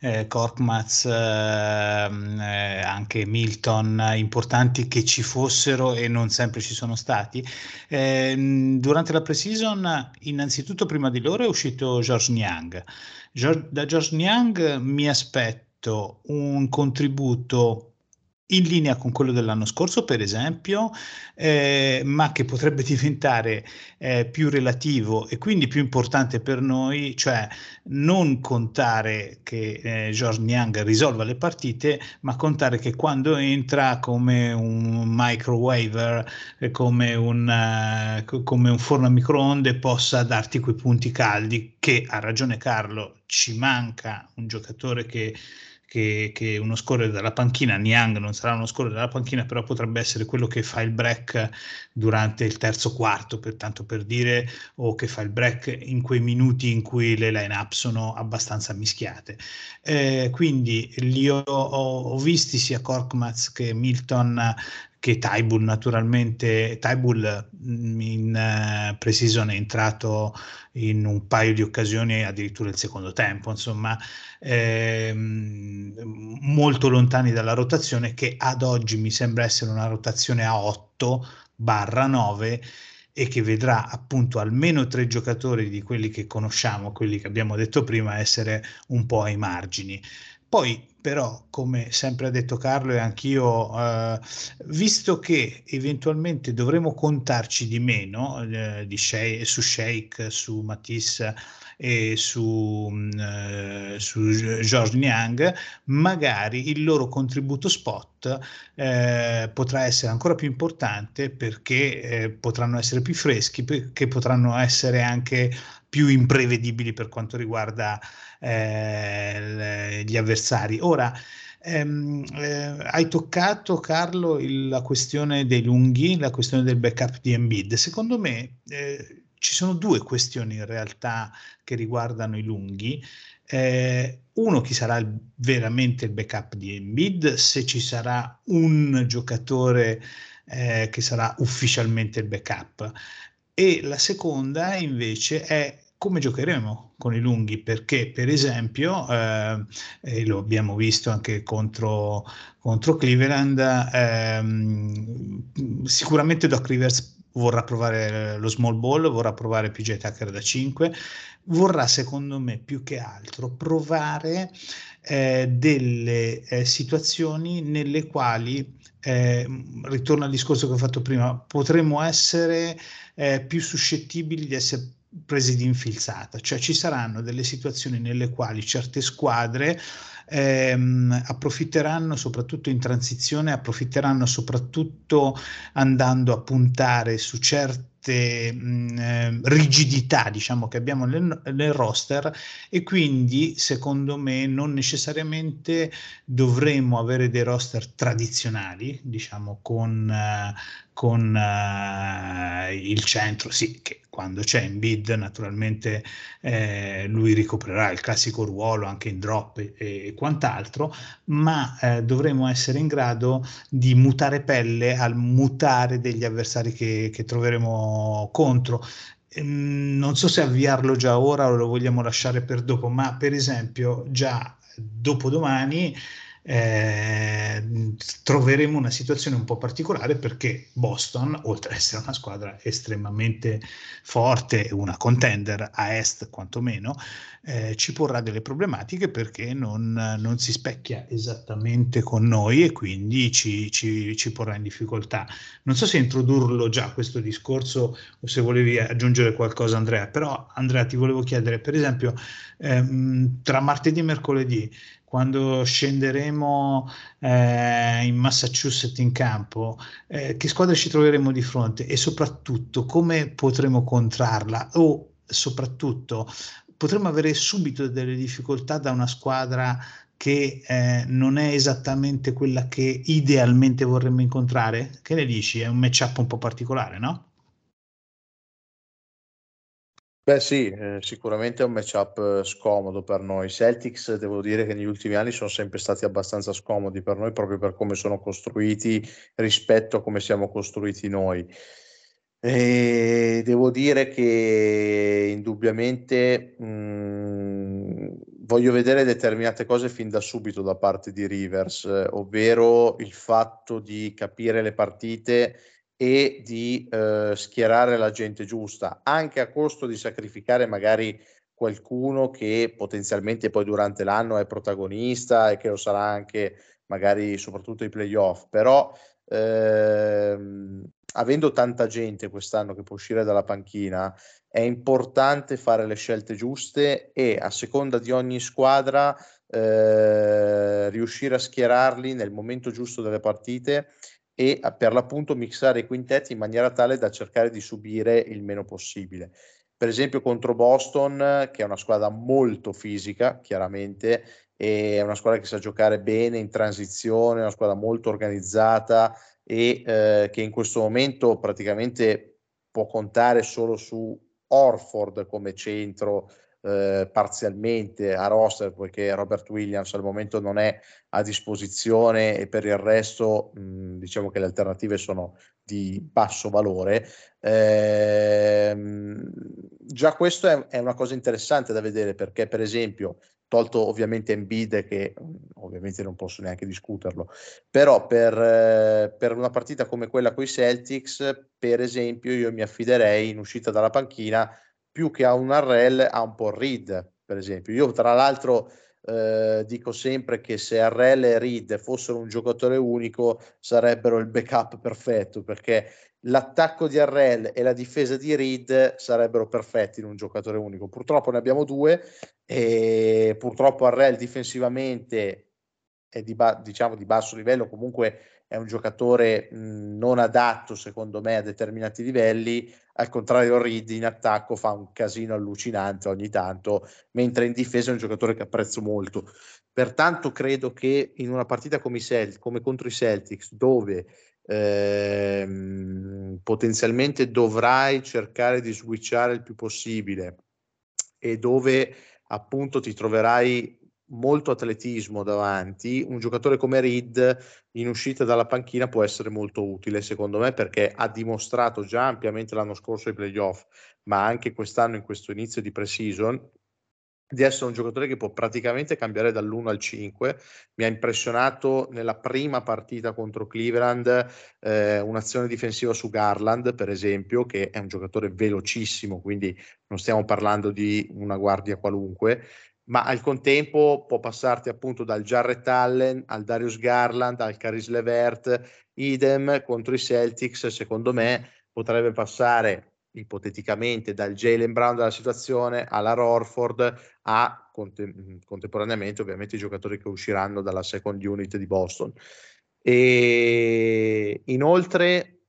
eh, Korkmaz, eh, anche Milton, importanti che ci fossero e non sempre ci sono stati. Eh, durante la pre-season, innanzitutto prima di loro è uscito George Niang. George, da George Niang mi aspetto un contributo in linea con quello dell'anno scorso, per esempio, eh, ma che potrebbe diventare eh, più relativo e quindi più importante per noi, cioè non contare che eh, George Niang risolva le partite, ma contare che quando entra come un microwaver, come un, uh, come un forno a microonde, possa darti quei punti caldi che, ha ragione Carlo, ci manca un giocatore che... Che, che uno scorer dalla panchina. Niang non sarà uno scorer dalla panchina, però potrebbe essere quello che fa il break durante il terzo quarto, per tanto per dire, o che fa il break in quei minuti in cui le line-up sono abbastanza mischiate. Eh, quindi li ho, ho, ho visti sia Korkmaz che Milton che Thybulle, naturalmente. Thybulle in uh, pre-season è entrato in un paio di occasioni, addirittura il secondo tempo, insomma, ehm, molto lontani dalla rotazione, che ad oggi mi sembra essere una rotazione a otto barra nove e che vedrà appunto almeno tre giocatori di quelli che conosciamo, quelli che abbiamo detto prima, essere un po' ai margini. Poi però, come sempre ha detto Carlo e anch'io, eh, visto che eventualmente dovremo contarci di meno eh, di Shake, su Shake, su Matisse e su, eh, su George Niang, magari il loro contributo spot eh, potrà essere ancora più importante, perché eh, potranno essere più freschi, perché potranno essere anche più imprevedibili per quanto riguarda eh, gli avversari. Ora, ehm, eh, hai toccato, Carlo, il, la questione dei lunghi, la questione del backup di Embiid. Secondo me eh, ci sono due questioni in realtà che riguardano i lunghi. Eh, uno, chi sarà il, veramente il backup di Embiid, se ci sarà un giocatore eh, che sarà ufficialmente il backup. E la seconda invece è come giocheremo con i lunghi, perché per esempio, eh, e lo abbiamo visto anche contro, contro Cleveland, ehm, sicuramente Doc Rivers vorrà provare lo small ball, vorrà provare P J. Tucker da cinque, vorrà secondo me più che altro provare eh, delle eh, situazioni nelle quali, eh, ritorno al discorso che ho fatto prima, potremmo essere eh, più suscettibili di essere presi d'infilzata, cioè ci saranno delle situazioni nelle quali certe squadre ehm, approfitteranno soprattutto in transizione, approfitteranno soprattutto andando a puntare su certe Mh, rigidità, diciamo, che abbiamo nel, nel roster, e quindi secondo me non necessariamente dovremmo avere dei roster tradizionali, diciamo, con, uh, con uh, il centro, sì, che quando c'è Embiid naturalmente eh, lui ricoprerà il classico ruolo anche in drop e, e quant'altro, ma eh, dovremmo essere in grado di mutare pelle al mutare degli avversari che, che troveremo contro. Non so se avviarlo già ora o lo vogliamo lasciare per dopo, ma per esempio già dopodomani eh, troveremo una situazione un po' particolare, perché Boston, oltre ad essere una squadra estremamente forte, una contender a est quantomeno, eh, ci porrà delle problematiche, perché non, non si specchia esattamente con noi e quindi ci, ci, ci porrà in difficoltà. Non so se introdurlo già questo discorso o se volevi aggiungere qualcosa, Andrea, però Andrea ti volevo chiedere, per esempio, ehm, tra martedì e mercoledì, quando scenderemo eh, in Massachusetts in campo, eh, che squadra ci troveremo di fronte e soprattutto come potremo contrarla, o soprattutto potremo avere subito delle difficoltà da una squadra che eh, non è esattamente quella che idealmente vorremmo incontrare? Che ne dici? È un matchup un po' particolare, no? Beh sì, eh, sicuramente è un matchup eh, scomodo per noi. I Celtics, devo dire che negli ultimi anni sono sempre stati abbastanza scomodi per noi, proprio per come sono costruiti rispetto a come siamo costruiti noi. E devo dire che indubbiamente mh, voglio vedere determinate cose fin da subito da parte di Rivers, eh, ovvero il fatto di capire le partite e di eh, schierare la gente giusta, anche a costo di sacrificare magari qualcuno che potenzialmente poi durante l'anno è protagonista e che lo sarà anche magari soprattutto ai playoff, però ehm, avendo tanta gente quest'anno che può uscire dalla panchina è importante fare le scelte giuste e a seconda di ogni squadra eh, riuscire a schierarli nel momento giusto delle partite e per l'appunto mixare i quintetti in maniera tale da cercare di subire il meno possibile. Per esempio contro Boston, che è una squadra molto fisica, chiaramente, e è una squadra che sa giocare bene in transizione, è una squadra molto organizzata e eh, che in questo momento praticamente può contare solo su Horford come centro Eh, parzialmente a roster, poiché Robert Williams al momento non è a disposizione e per il resto mh, diciamo che le alternative sono di basso valore. Eh, già questo è, è una cosa interessante da vedere, perché per esempio, tolto ovviamente Embiid, che ovviamente non posso neanche discuterlo, però per, eh, per una partita come quella con i Celtics, per esempio, io mi affiderei in uscita dalla panchina più che a un Harrell, a un Paul Reed, per esempio. Io tra l'altro eh, dico sempre che se Harrell e Reed fossero un giocatore unico sarebbero il backup perfetto, perché l'attacco di Harrell e la difesa di Reed sarebbero perfetti in un giocatore unico. Purtroppo ne abbiamo due e purtroppo Harrell difensivamente è di, ba- diciamo di basso livello, comunque è un giocatore mh, non adatto secondo me a determinati livelli. Al contrario, Reed in attacco fa un casino allucinante ogni tanto, mentre in difesa è un giocatore che apprezzo molto. Pertanto credo che in una partita come, i Celt- come contro i Celtics, dove ehm, potenzialmente dovrai cercare di switchare il più possibile e dove appunto ti troverai molto atletismo davanti, un giocatore come Reed in uscita dalla panchina può essere molto utile secondo me, perché ha dimostrato già ampiamente l'anno scorso ai playoff, ma anche quest'anno in questo inizio di pre-season, di essere un giocatore che può praticamente cambiare dall'uno al cinque. Mi ha impressionato nella prima partita contro Cleveland eh, un'azione difensiva su Garland, per esempio, che è un giocatore velocissimo, quindi non stiamo parlando di una guardia qualunque, ma al contempo può passarti appunto dal Jarrett Allen al Darius Garland al Caris LeVert. Idem contro i Celtics, secondo me potrebbe passare ipoteticamente dal Jaylen Brown della situazione alla Horford a contem- contemporaneamente ovviamente i giocatori che usciranno dalla second unit di Boston. E inoltre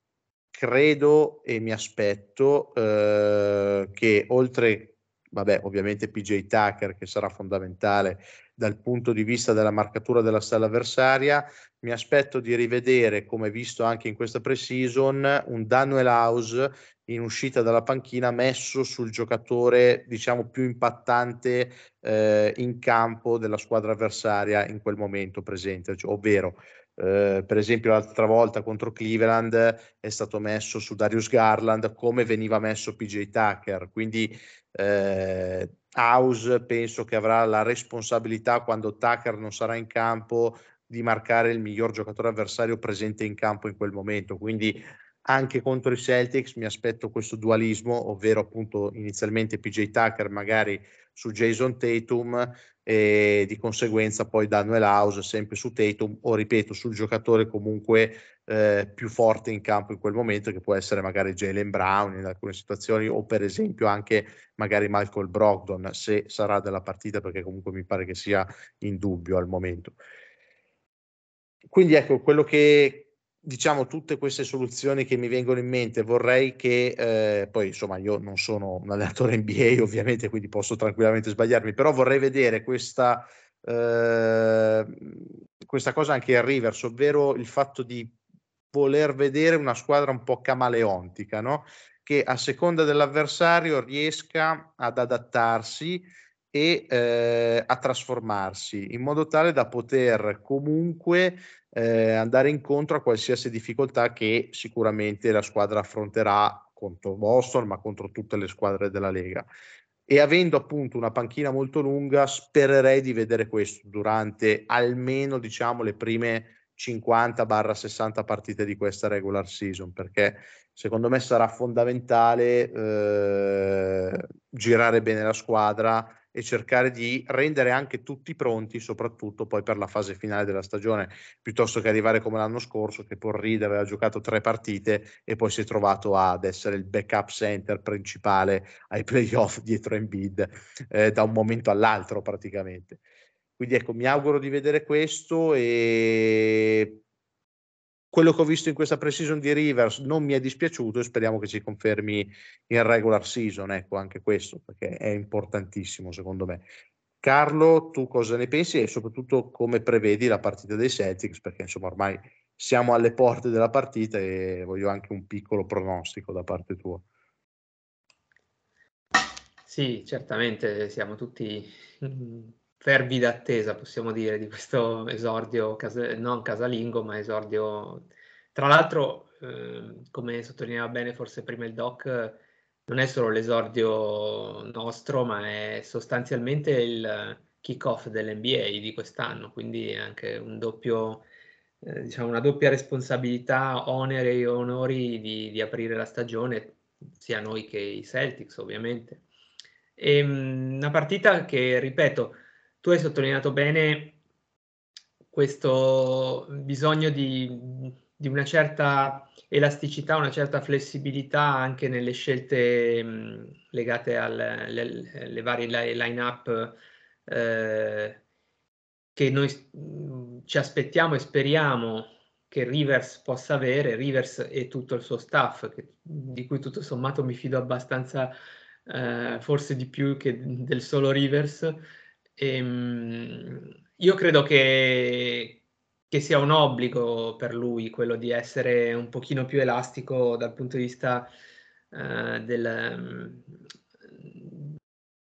credo e mi aspetto eh, che oltre vabbè, ovviamente P J Tucker, che sarà fondamentale dal punto di vista della marcatura della stella avversaria, mi aspetto di rivedere, come visto anche in questa pre-season, un Daniel House in uscita dalla panchina messo sul giocatore diciamo più impattante eh, in campo della squadra avversaria in quel momento presente, cioè, ovvero Uh, per esempio l'altra volta contro Cleveland è stato messo su Darius Garland come veniva messo P J Tucker, quindi uh, House penso che avrà la responsabilità, quando Tucker non sarà in campo, di marcare il miglior giocatore avversario presente in campo in quel momento. Quindi anche contro i Celtics mi aspetto questo dualismo, ovvero appunto inizialmente P J Tucker magari su Jason Tatum e di conseguenza poi Daniel House sempre su Tatum, o ripeto sul giocatore comunque eh, più forte in campo in quel momento, che può essere magari Jaylen Brown in alcune situazioni, o per esempio anche magari Malcolm Brogdon, se sarà della partita, perché comunque mi pare che sia in dubbio al momento. Quindi ecco quello che diciamo, tutte queste soluzioni che mi vengono in mente, vorrei che eh, poi insomma io non sono un allenatore N B A ovviamente, quindi posso tranquillamente sbagliarmi, però vorrei vedere questa eh, questa cosa anche a Rivers, ovvero il fatto di voler vedere una squadra un po' camaleontica, no? che a seconda dell'avversario riesca ad adattarsi e eh, a trasformarsi in modo tale da poter comunque eh, andare incontro a qualsiasi difficoltà che sicuramente la squadra affronterà contro Boston, ma contro tutte le squadre della Lega. E avendo appunto una panchina molto lunga, spererei di vedere questo durante almeno, diciamo, le prime cinquanta sessanta partite di questa regular season, perché secondo me sarà fondamentale eh, girare bene la squadra e cercare di rendere anche tutti pronti, soprattutto poi per la fase finale della stagione, piuttosto che arrivare come l'anno scorso, che Paul Reed aveva giocato tre partite e poi si è trovato ad essere il backup center principale ai playoff dietro Embiid eh, da un momento all'altro praticamente. Quindi ecco, mi auguro di vedere questo, e quello che ho visto in questa pre-season di Rivers non mi è dispiaciuto e speriamo che ci confermi in regular season, ecco, anche questo, perché è importantissimo secondo me. Carlo, tu cosa ne pensi e soprattutto come prevedi la partita dei Celtics, perché insomma ormai siamo alle porte della partita e voglio anche un piccolo pronostico da parte tua. Sì, certamente siamo tutti fervi d'attesa, possiamo dire, di questo esordio cas- non casalingo, ma esordio, tra l'altro, eh, come sottolineava bene forse prima il Doc, non è solo l'esordio nostro, ma è sostanzialmente il kick-off dell'N B A di quest'anno, quindi anche un doppio, eh, diciamo una doppia responsabilità, onere e onori di, di aprire la stagione, sia noi che i Celtics ovviamente. E, mh, una partita che, ripeto, tu hai sottolineato bene questo bisogno di, di una certa elasticità, una certa flessibilità anche nelle scelte mh, legate alle varie line-up eh, che noi mh, ci aspettiamo e speriamo che Rivers possa avere, Rivers e tutto il suo staff, che, di cui tutto sommato mi fido abbastanza, eh, forse di più che del solo Rivers. Ehm, io credo che, che sia un obbligo per lui quello di essere un pochino più elastico dal punto di vista uh, del,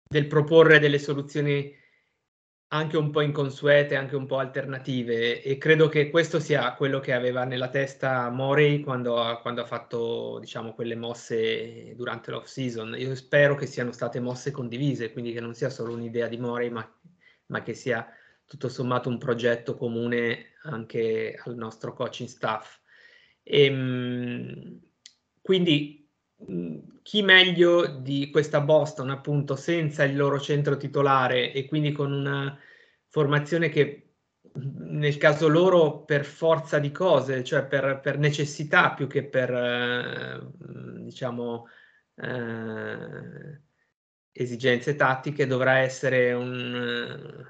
del proporre delle soluzioni anche un po' inconsuete, anche un po' alternative, e credo che questo sia quello che aveva nella testa Morey quando, quando ha fatto, diciamo, quelle mosse durante l'off season. Io spero che siano state mosse condivise, quindi che non sia solo un'idea di Morey, ma, ma che sia tutto sommato un progetto comune anche al nostro coaching staff. E, quindi chi meglio di questa Boston, appunto, senza il loro centro titolare e quindi con una formazione che nel caso loro per forza di cose, cioè per, per necessità più che per eh, diciamo eh, esigenze tattiche, dovrà essere un,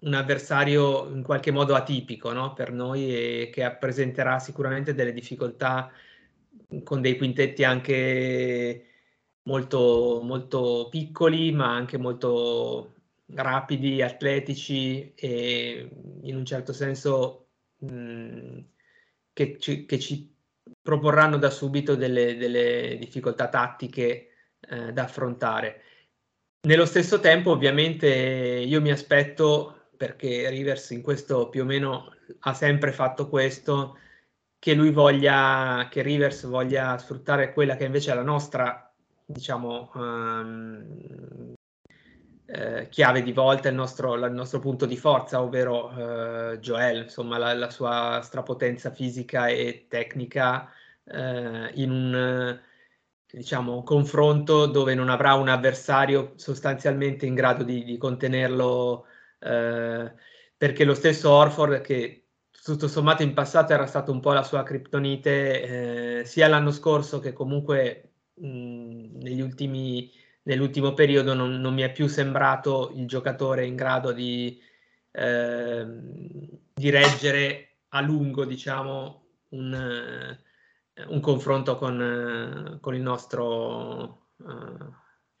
un avversario in qualche modo atipico, no? Per noi, e che presenterà sicuramente delle difficoltà con dei quintetti anche molto, molto piccoli, ma anche molto rapidi, atletici, e in un certo senso mh, che, ci, che ci proporranno da subito delle, delle difficoltà tattiche eh, da affrontare. Nello stesso tempo, ovviamente, io mi aspetto, perché Rivers in questo più o meno ha sempre fatto questo, che lui voglia, che Rivers voglia sfruttare quella che invece è la nostra, diciamo, um, eh, chiave di volta, il nostro, il nostro punto di forza, ovvero uh, Joel, insomma, la, la sua strapotenza fisica e tecnica uh, in un, diciamo, confronto dove non avrà un avversario sostanzialmente in grado di, di contenerlo, uh, perché lo stesso Horford, che tutto sommato in passato era stato un po' la sua criptonite, eh, sia l'anno scorso che comunque mh, negli ultimi, nell'ultimo periodo non, non mi è più sembrato il giocatore in grado di, eh, di reggere a lungo, diciamo, un, un confronto con, con il nostro uh,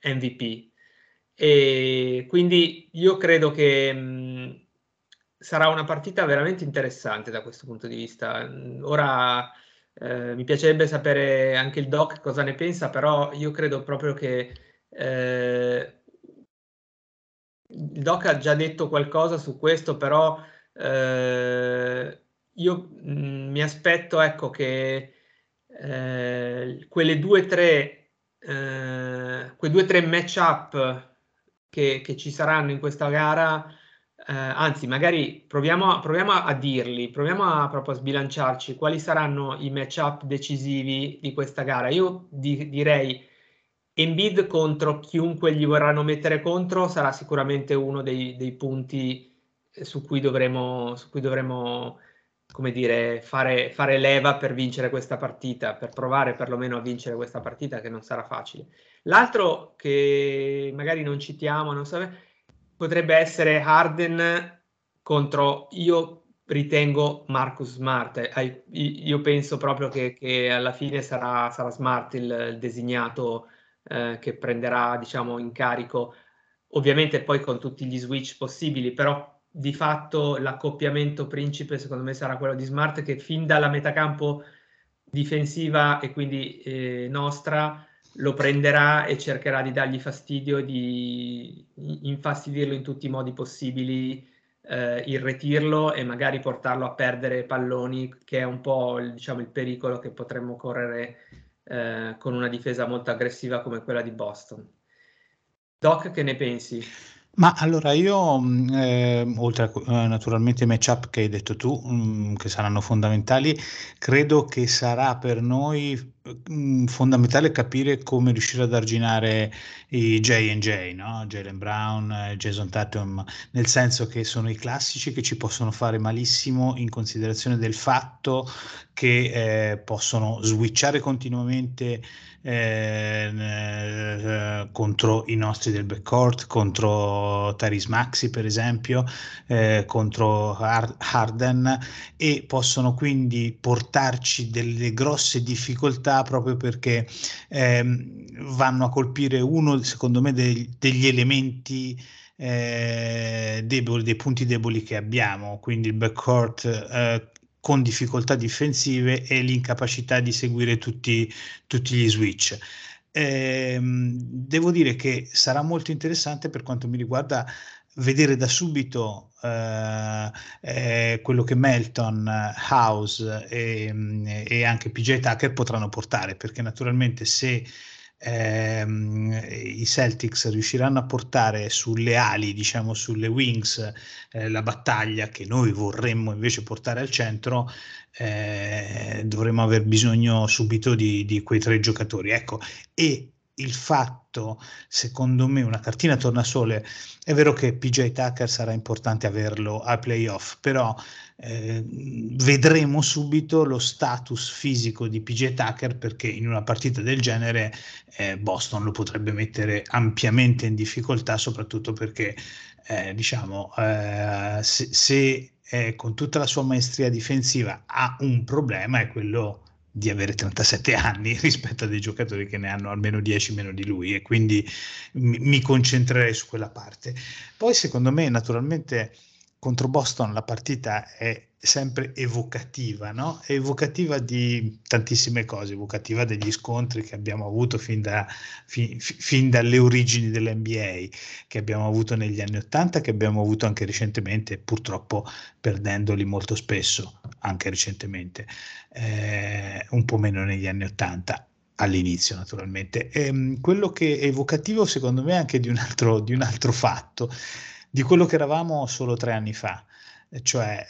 M V P. E quindi io credo che mh, sarà una partita veramente interessante da questo punto di vista. Ora Eh, mi piacerebbe sapere anche il Doc cosa ne pensa, però io credo proprio che eh, il Doc ha già detto qualcosa su questo, però eh, io mh, mi aspetto, ecco, che eh, quelle due tre eh, quei due tre match up che, che ci saranno in questa gara, Eh, anzi, magari proviamo a, proviamo a dirli, proviamo a, proprio a sbilanciarci quali saranno i match-up decisivi di questa gara. Io di, direi Embiid contro chiunque gli vorranno mettere contro sarà sicuramente uno dei, dei punti su cui dovremo, su cui dovremo come dire, fare, fare leva per vincere questa partita, per provare perlomeno a vincere questa partita, che non sarà facile. L'altro che magari non citiamo, non so... potrebbe essere Harden contro, io ritengo, Marcus Smart. Io penso proprio che, che alla fine sarà, sarà Smart il, il designato eh, che prenderà, diciamo, in carico, ovviamente poi con tutti gli switch possibili, però di fatto l'accoppiamento principe secondo me sarà quello di Smart, che fin dalla metacampo difensiva e quindi eh, nostra lo prenderà e cercherà di dargli fastidio, di infastidirlo in tutti i modi possibili, eh, irretirlo e magari portarlo a perdere palloni, che è un po' il, diciamo, il pericolo che potremmo correre eh, con una difesa molto aggressiva come quella di Boston. Doc, che ne pensi? Ma allora io, eh, oltre a, naturalmente, i match-up che hai detto tu, mh, che saranno fondamentali, credo che sarà per noi mh, fondamentale capire come riuscire ad arginare i J and J, no? Jaylen Brown, Jason Tatum, nel senso che sono i classici che ci possono fare malissimo, in considerazione del fatto che eh, possono switchare continuamente eh, eh, contro i nostri del backcourt, contro Tyrese Maxey per esempio, eh, contro Hard- Harden, e possono quindi portarci delle grosse difficoltà, proprio perché eh, vanno a colpire uno, secondo me, dei, degli elementi eh, deboli, dei punti deboli che abbiamo, quindi il backcourt eh, con difficoltà difensive e l'incapacità di seguire tutti, tutti gli switch. Ehm, devo dire che sarà molto interessante, per quanto mi riguarda, vedere da subito eh, eh, quello che Melton, House e, e anche P J. Tucker potranno portare, perché naturalmente se Eh, i Celtics riusciranno a portare sulle ali, diciamo sulle wings, eh, la battaglia che noi vorremmo invece portare al centro, eh, dovremmo aver bisogno subito di, di quei tre giocatori, ecco. E il fatto, secondo me, una cartina tornasole, è vero che P J. Tucker sarà importante averlo ai playoff, però Eh, vedremo subito lo status fisico di P J. Tucker, perché in una partita del genere eh, Boston lo potrebbe mettere ampiamente in difficoltà, soprattutto perché eh, diciamo eh, se, se eh, con tutta la sua maestria difensiva ha un problema, è quello di avere trentasette anni rispetto a dei giocatori che ne hanno almeno dieci meno di lui, e quindi mi, mi concentrerei su quella parte. Poi secondo me, naturalmente, contro Boston la partita è sempre evocativa, no? È evocativa di tantissime cose, evocativa degli scontri che abbiamo avuto fin, da, fin, fin dalle origini dell'N B A, che abbiamo avuto negli anni Ottanta, che abbiamo avuto anche recentemente, purtroppo perdendoli molto spesso, anche recentemente, eh, un po' meno negli anni Ottanta. All'inizio, naturalmente. E quello che è evocativo, secondo me, è anche di un altro, di un altro fatto, di quello che eravamo solo tre anni fa, cioè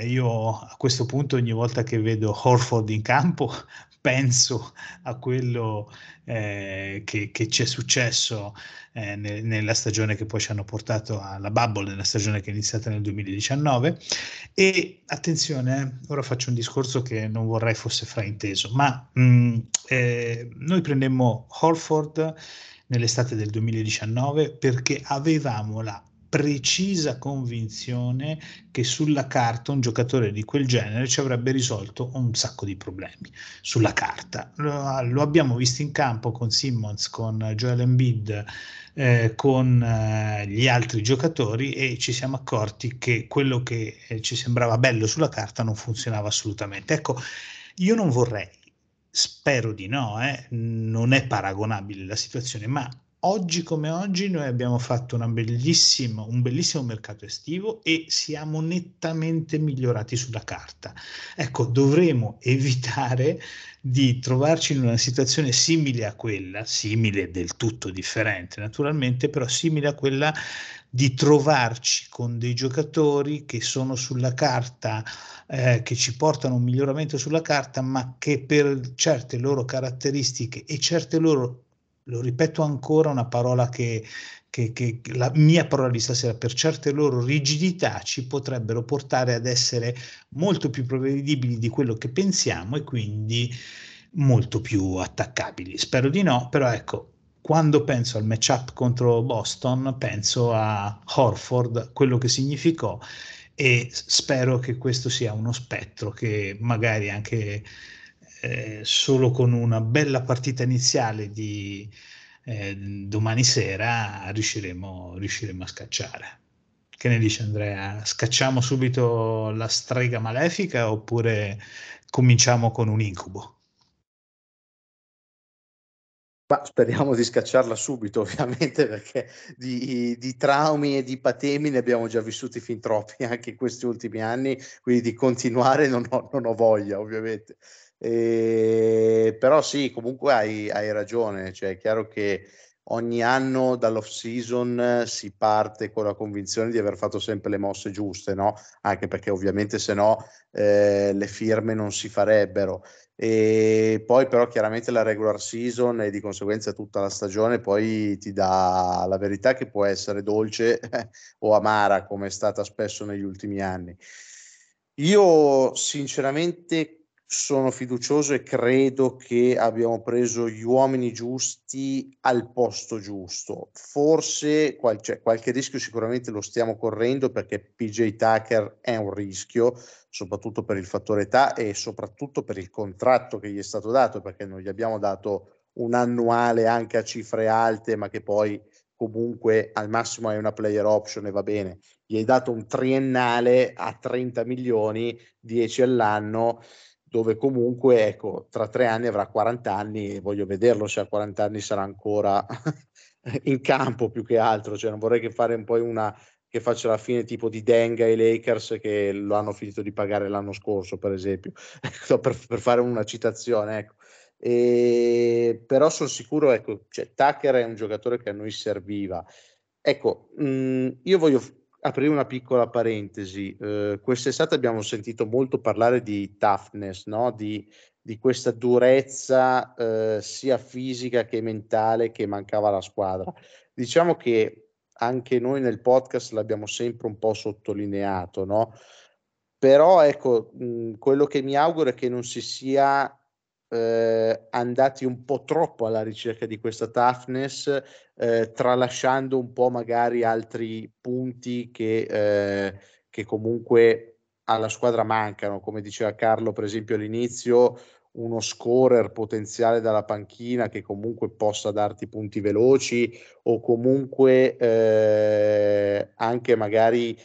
eh, io a questo punto ogni volta che vedo Horford in campo penso a quello eh, che, che ci è successo eh, ne, nella stagione che poi ci hanno portato alla bubble, nella stagione che è iniziata nel duemiladiciannove. E attenzione, eh, ora faccio un discorso che non vorrei fosse frainteso, ma mh, eh, noi prendemmo Horford nell'estate del duemiladiciannove perché avevamo la precisa convinzione che sulla carta un giocatore di quel genere ci avrebbe risolto un sacco di problemi. Sulla carta lo, lo abbiamo visto in campo con Simmons, con Joel Embiid, eh, con eh, gli altri giocatori, e ci siamo accorti che quello che eh, ci sembrava bello sulla carta non funzionava assolutamente. Ecco, Io non vorrei, spero di no, eh, non è paragonabile la situazione, ma oggi come oggi noi abbiamo fatto una bellissima, un bellissimo mercato estivo e siamo nettamente migliorati sulla carta. Ecco, dovremo evitare di trovarci in una situazione simile a quella, simile del tutto differente naturalmente, però simile a quella di trovarci con dei giocatori che sono sulla carta, eh, che ci portano un miglioramento sulla carta, ma che per certe loro caratteristiche e certe loro... Lo ripeto ancora, una parola che, che, che la mia parola di stasera, per certe loro rigidità ci potrebbero portare ad essere molto più prevedibili di quello che pensiamo e quindi molto più attaccabili. Spero di no, però ecco, quando penso al matchup contro Boston penso a Horford, quello che significò, e spero che questo sia uno spettro che magari anche... Eh, solo con una bella partita iniziale di eh, domani sera riusciremo, riusciremo a scacciare. Che ne dice Andrea? Scacciamo subito la strega malefica oppure cominciamo con un incubo? Ma speriamo di scacciarla subito, ovviamente, perché di, di traumi e di patemi ne abbiamo già vissuti fin troppi anche in questi ultimi anni, quindi di continuare non ho, non ho voglia, ovviamente. Eh, però sì, comunque hai, hai ragione, cioè è chiaro che ogni anno dall'off season si parte con la convinzione di aver fatto sempre le mosse giuste, no? Anche perché ovviamente se no eh, le firme non si farebbero, e poi però chiaramente la regular season e di conseguenza tutta la stagione poi ti dà la verità, che può essere dolce o amara come è stata spesso negli ultimi anni. Io sinceramente sono fiducioso e credo che abbiamo preso gli uomini giusti al posto giusto. Forse qual- cioè, qualche rischio sicuramente lo stiamo correndo, perché P J Tucker è un rischio, soprattutto per il fattore età e soprattutto per il contratto che gli è stato dato, perché non gli abbiamo dato un annuale anche a cifre alte, ma che poi comunque al massimo è una player option e va bene. Gli hai dato un triennale a trenta milioni, dieci all'anno, dove comunque, ecco, tra tre anni avrà quaranta anni, e voglio vederlo se a quaranta anni sarà ancora in campo, più che altro. Cioè non vorrei che fare un po' una che faccia la fine tipo di Denga e Lakers, che lo hanno finito di pagare l'anno scorso, per esempio, per, per fare una citazione, ecco. E, però sono sicuro, ecco, cioè, Tucker è un giocatore che a noi serviva. Ecco, mh, io voglio... aprire una piccola parentesi. Eh, quest'estate abbiamo sentito molto parlare di toughness, no? di, di questa durezza eh, sia fisica che mentale che mancava alla squadra. Diciamo che anche noi nel podcast l'abbiamo sempre un po' sottolineato, no? Però ecco, mh, quello che mi auguro è che non si sia Eh, andati un po' troppo alla ricerca di questa toughness, eh, tralasciando un po' magari altri punti che, eh, che comunque alla squadra mancano, come diceva Carlo per esempio all'inizio, uno scorer potenziale dalla panchina che comunque possa darti punti veloci, o comunque eh, anche magari,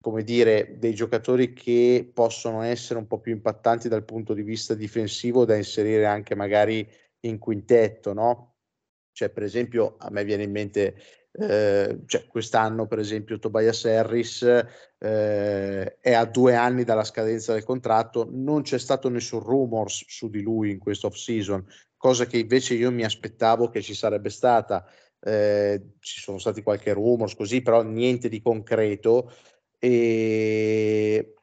come dire, dei giocatori che possono essere un po' più impattanti dal punto di vista difensivo, da inserire anche magari in quintetto, no? Cioè per esempio a me viene in mente eh, cioè quest'anno per esempio Tobias Harris eh, è a due anni dalla scadenza del contratto, non c'è stato nessun rumors su di lui in questa off season, cosa che invece io mi aspettavo che ci sarebbe stata. Eh, ci sono stati qualche rumors così, però niente di concreto, e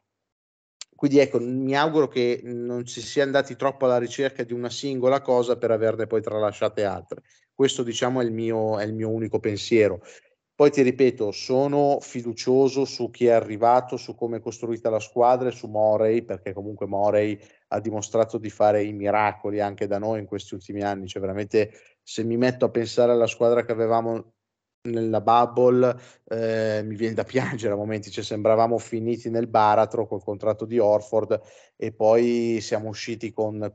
quindi ecco, mi auguro che non si sia andati troppo alla ricerca di una singola cosa per averne poi tralasciate altre. Questo, diciamo, è il mio, è il mio unico pensiero. Poi ti ripeto, sono fiducioso su chi è arrivato, su come è costruita la squadra e su Morey, perché comunque Morey ha dimostrato di fare i miracoli anche da noi in questi ultimi anni. Cioè veramente, se mi metto a pensare alla squadra che avevamo nella bubble, eh, mi viene da piangere a momenti, cioè sembravamo finiti nel baratro col contratto di Horford, e poi siamo usciti con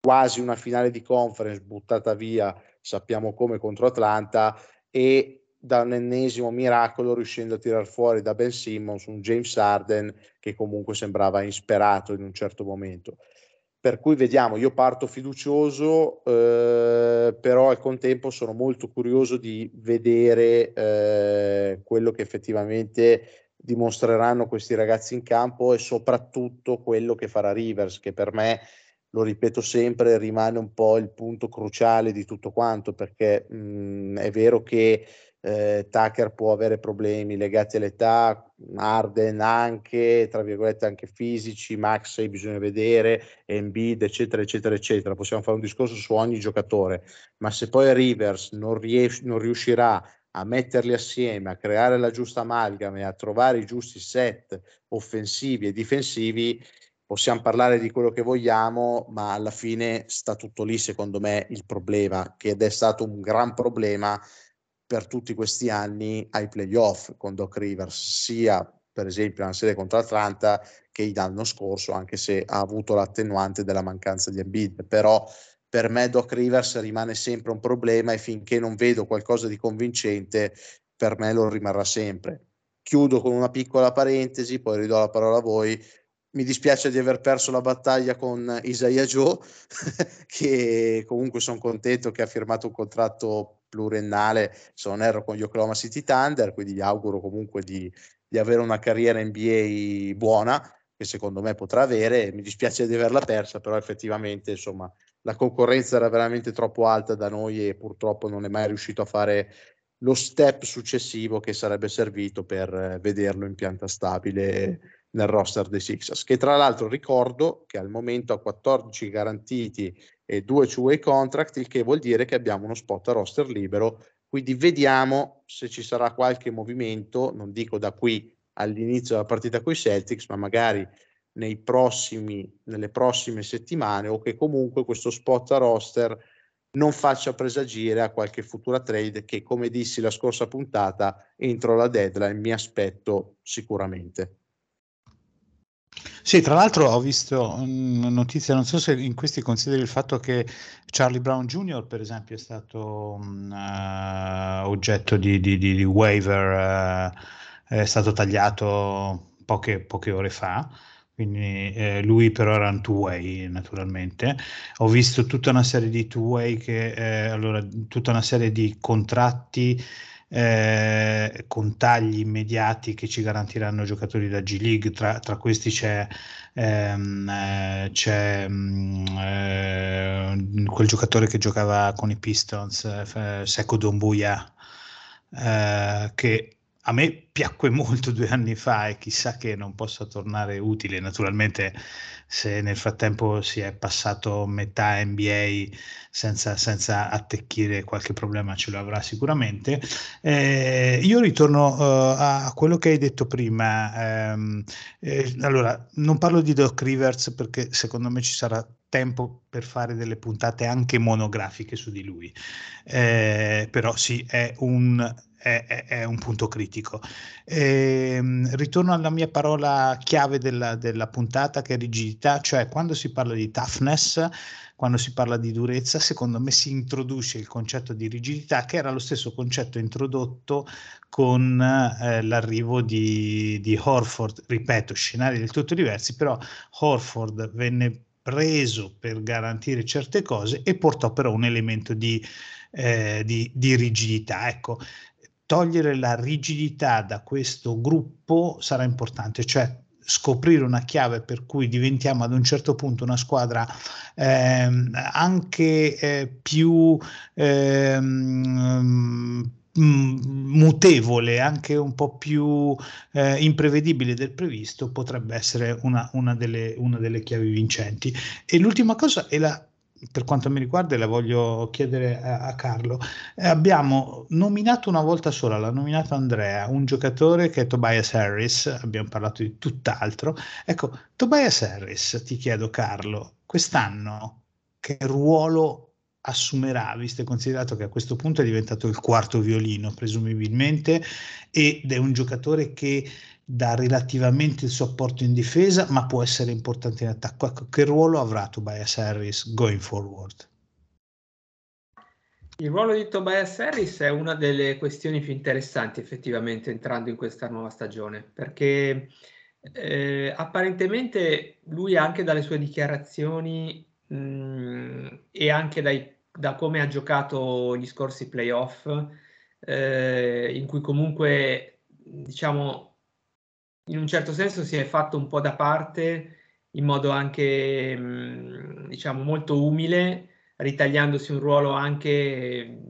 quasi una finale di conference buttata via, sappiamo come, contro Atlanta, e da un ennesimo miracolo, riuscendo a tirar fuori da Ben Simmons un James Harden che comunque sembrava insperato in un certo momento. Per cui vediamo, io parto fiducioso, eh, però al contempo sono molto curioso di vedere eh, quello che effettivamente dimostreranno questi ragazzi in campo e soprattutto quello che farà Rivers, che per me, lo ripeto sempre, rimane un po' il punto cruciale di tutto quanto, perché mh, è vero che eh, Tucker può avere problemi legati all'età, Harden anche, tra virgolette anche fisici, Maxey bisogna vedere, Embiid eccetera eccetera eccetera, possiamo fare un discorso su ogni giocatore, ma se poi Rivers non, ries- non riuscirà a metterli assieme, a creare la giusta amalgama e a trovare i giusti set offensivi e difensivi, possiamo parlare di quello che vogliamo, ma alla fine sta tutto lì secondo me il problema, che ed è stato un gran problema per tutti questi anni ai playoff con Doc Rivers, sia per esempio nella serie contro Atlanta che l'anno scorso, anche se ha avuto l'attenuante della mancanza di Embiid. Però per me Doc Rivers rimane sempre un problema e finché non vedo qualcosa di convincente per me lo rimarrà sempre. Chiudo con una piccola parentesi, poi ridò la parola a voi. Mi dispiace di aver perso la battaglia con Isaiah Joe che comunque sono contento che ha firmato un contratto pluriennale, se non erro, con gli Oklahoma City Thunder, quindi gli auguro comunque di, di avere una carriera N B A buona, che secondo me potrà avere. Mi dispiace di averla persa, però effettivamente insomma la concorrenza era veramente troppo alta da noi e purtroppo non è mai riuscito a fare lo step successivo che sarebbe servito per vederlo in pianta stabile nel roster dei Sixers, che tra l'altro ricordo che al momento ha quattordici garantiti e due two-way contract, il che vuol dire che abbiamo uno spot a roster libero, quindi vediamo se ci sarà qualche movimento, non dico da qui all'inizio della partita con i Celtics, ma magari nei prossimi, nelle prossime settimane, o che comunque questo spot a roster non faccia presagire a qualche futura trade che, come dissi la scorsa puntata, entro la deadline mi aspetto sicuramente. Sì, tra l'altro ho visto una notizia, non so se in questi consideri il fatto che Charlie Brown Junior per esempio è stato uh, oggetto di, di, di, di waiver, uh, è stato tagliato poche, poche ore fa, quindi eh, lui però era un two-way naturalmente. Ho visto tutta una serie di two-way, che, eh, allora, tutta una serie di contratti Eh, con tagli immediati che ci garantiranno giocatori da G League, tra, tra questi c'è ehm, eh, c'è eh, quel giocatore che giocava con i Pistons, eh, Sekou Doumbouya, eh, che a me piacque molto due anni fa e chissà che non possa tornare utile, naturalmente se nel frattempo si è passato metà N B A senza, senza attecchire qualche problema ce lo avrà sicuramente. Eh, io ritorno uh, a quello che hai detto prima. Um, eh, allora, non parlo di Doc Rivers perché secondo me ci sarà tempo per fare delle puntate anche monografiche su di lui, eh, però sì, è un, è, è, è un punto critico. Eh, ritorno alla mia parola chiave della, della puntata, che è rigidità. Cioè, quando si parla di toughness, quando si parla di durezza, secondo me si introduce il concetto di rigidità, che era lo stesso concetto introdotto con eh, l'arrivo di, di Horford. Ripeto, scenari del tutto diversi, però Horford venne preso per garantire certe cose e portò però un elemento di, eh, di, di rigidità. Ecco, togliere la rigidità da questo gruppo sarà importante, cioè scoprire una chiave per cui diventiamo ad un certo punto una squadra ehm, anche eh, più ehm, mutevole, anche un po' più eh, imprevedibile del previsto, potrebbe essere una, una, delle, una delle chiavi vincenti. E l'ultima cosa è la, per quanto mi riguarda, e la voglio chiedere a, a Carlo, eh, abbiamo nominato una volta sola, l'ha nominato Andrea, un giocatore che è Tobias Harris, abbiamo parlato di tutt'altro. Ecco, Tobias Harris, ti chiedo Carlo, quest'anno che ruolo assumerà, visto e considerato che a questo punto è diventato il quarto violino presumibilmente, ed è un giocatore che dà relativamente il suo apporto in difesa ma può essere importante in attacco. Ecco, che ruolo avrà Tobias Harris going forward? Il ruolo di Tobias Harris è una delle questioni più interessanti effettivamente entrando in questa nuova stagione, perché eh, apparentemente lui, anche dalle sue dichiarazioni mh, e anche dai, da come ha giocato gli scorsi playoff, eh, in cui comunque, diciamo, in un certo senso si è fatto un po' da parte, in modo anche mh, diciamo molto umile, ritagliandosi un ruolo anche,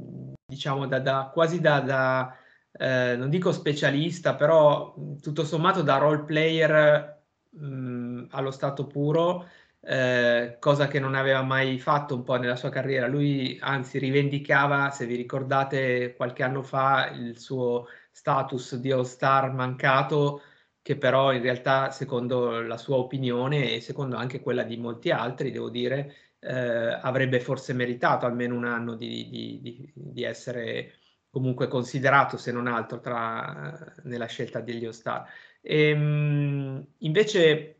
diciamo, da, da, quasi da, da eh, non dico specialista, però tutto sommato da role player mh, allo stato puro, eh, cosa che non aveva mai fatto un po' nella sua carriera. Lui anzi rivendicava, se vi ricordate, qualche anno fa il suo status di all-star mancato, che però in realtà, secondo la sua opinione e secondo anche quella di molti altri, devo dire, eh, avrebbe forse meritato almeno un anno di, di, di, di essere comunque considerato, se non altro, tra, nella scelta degli All-Star. E, mh, invece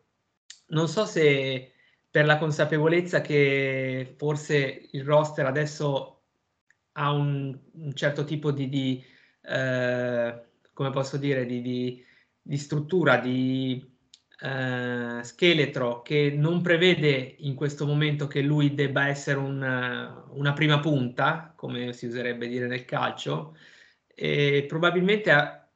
non so se per la consapevolezza che forse il roster adesso ha un, un certo tipo di, di eh, come posso dire, di... di di struttura, di eh, scheletro, che non prevede in questo momento che lui debba essere un, una prima punta, come si userebbe dire nel calcio, e probabilmente ha,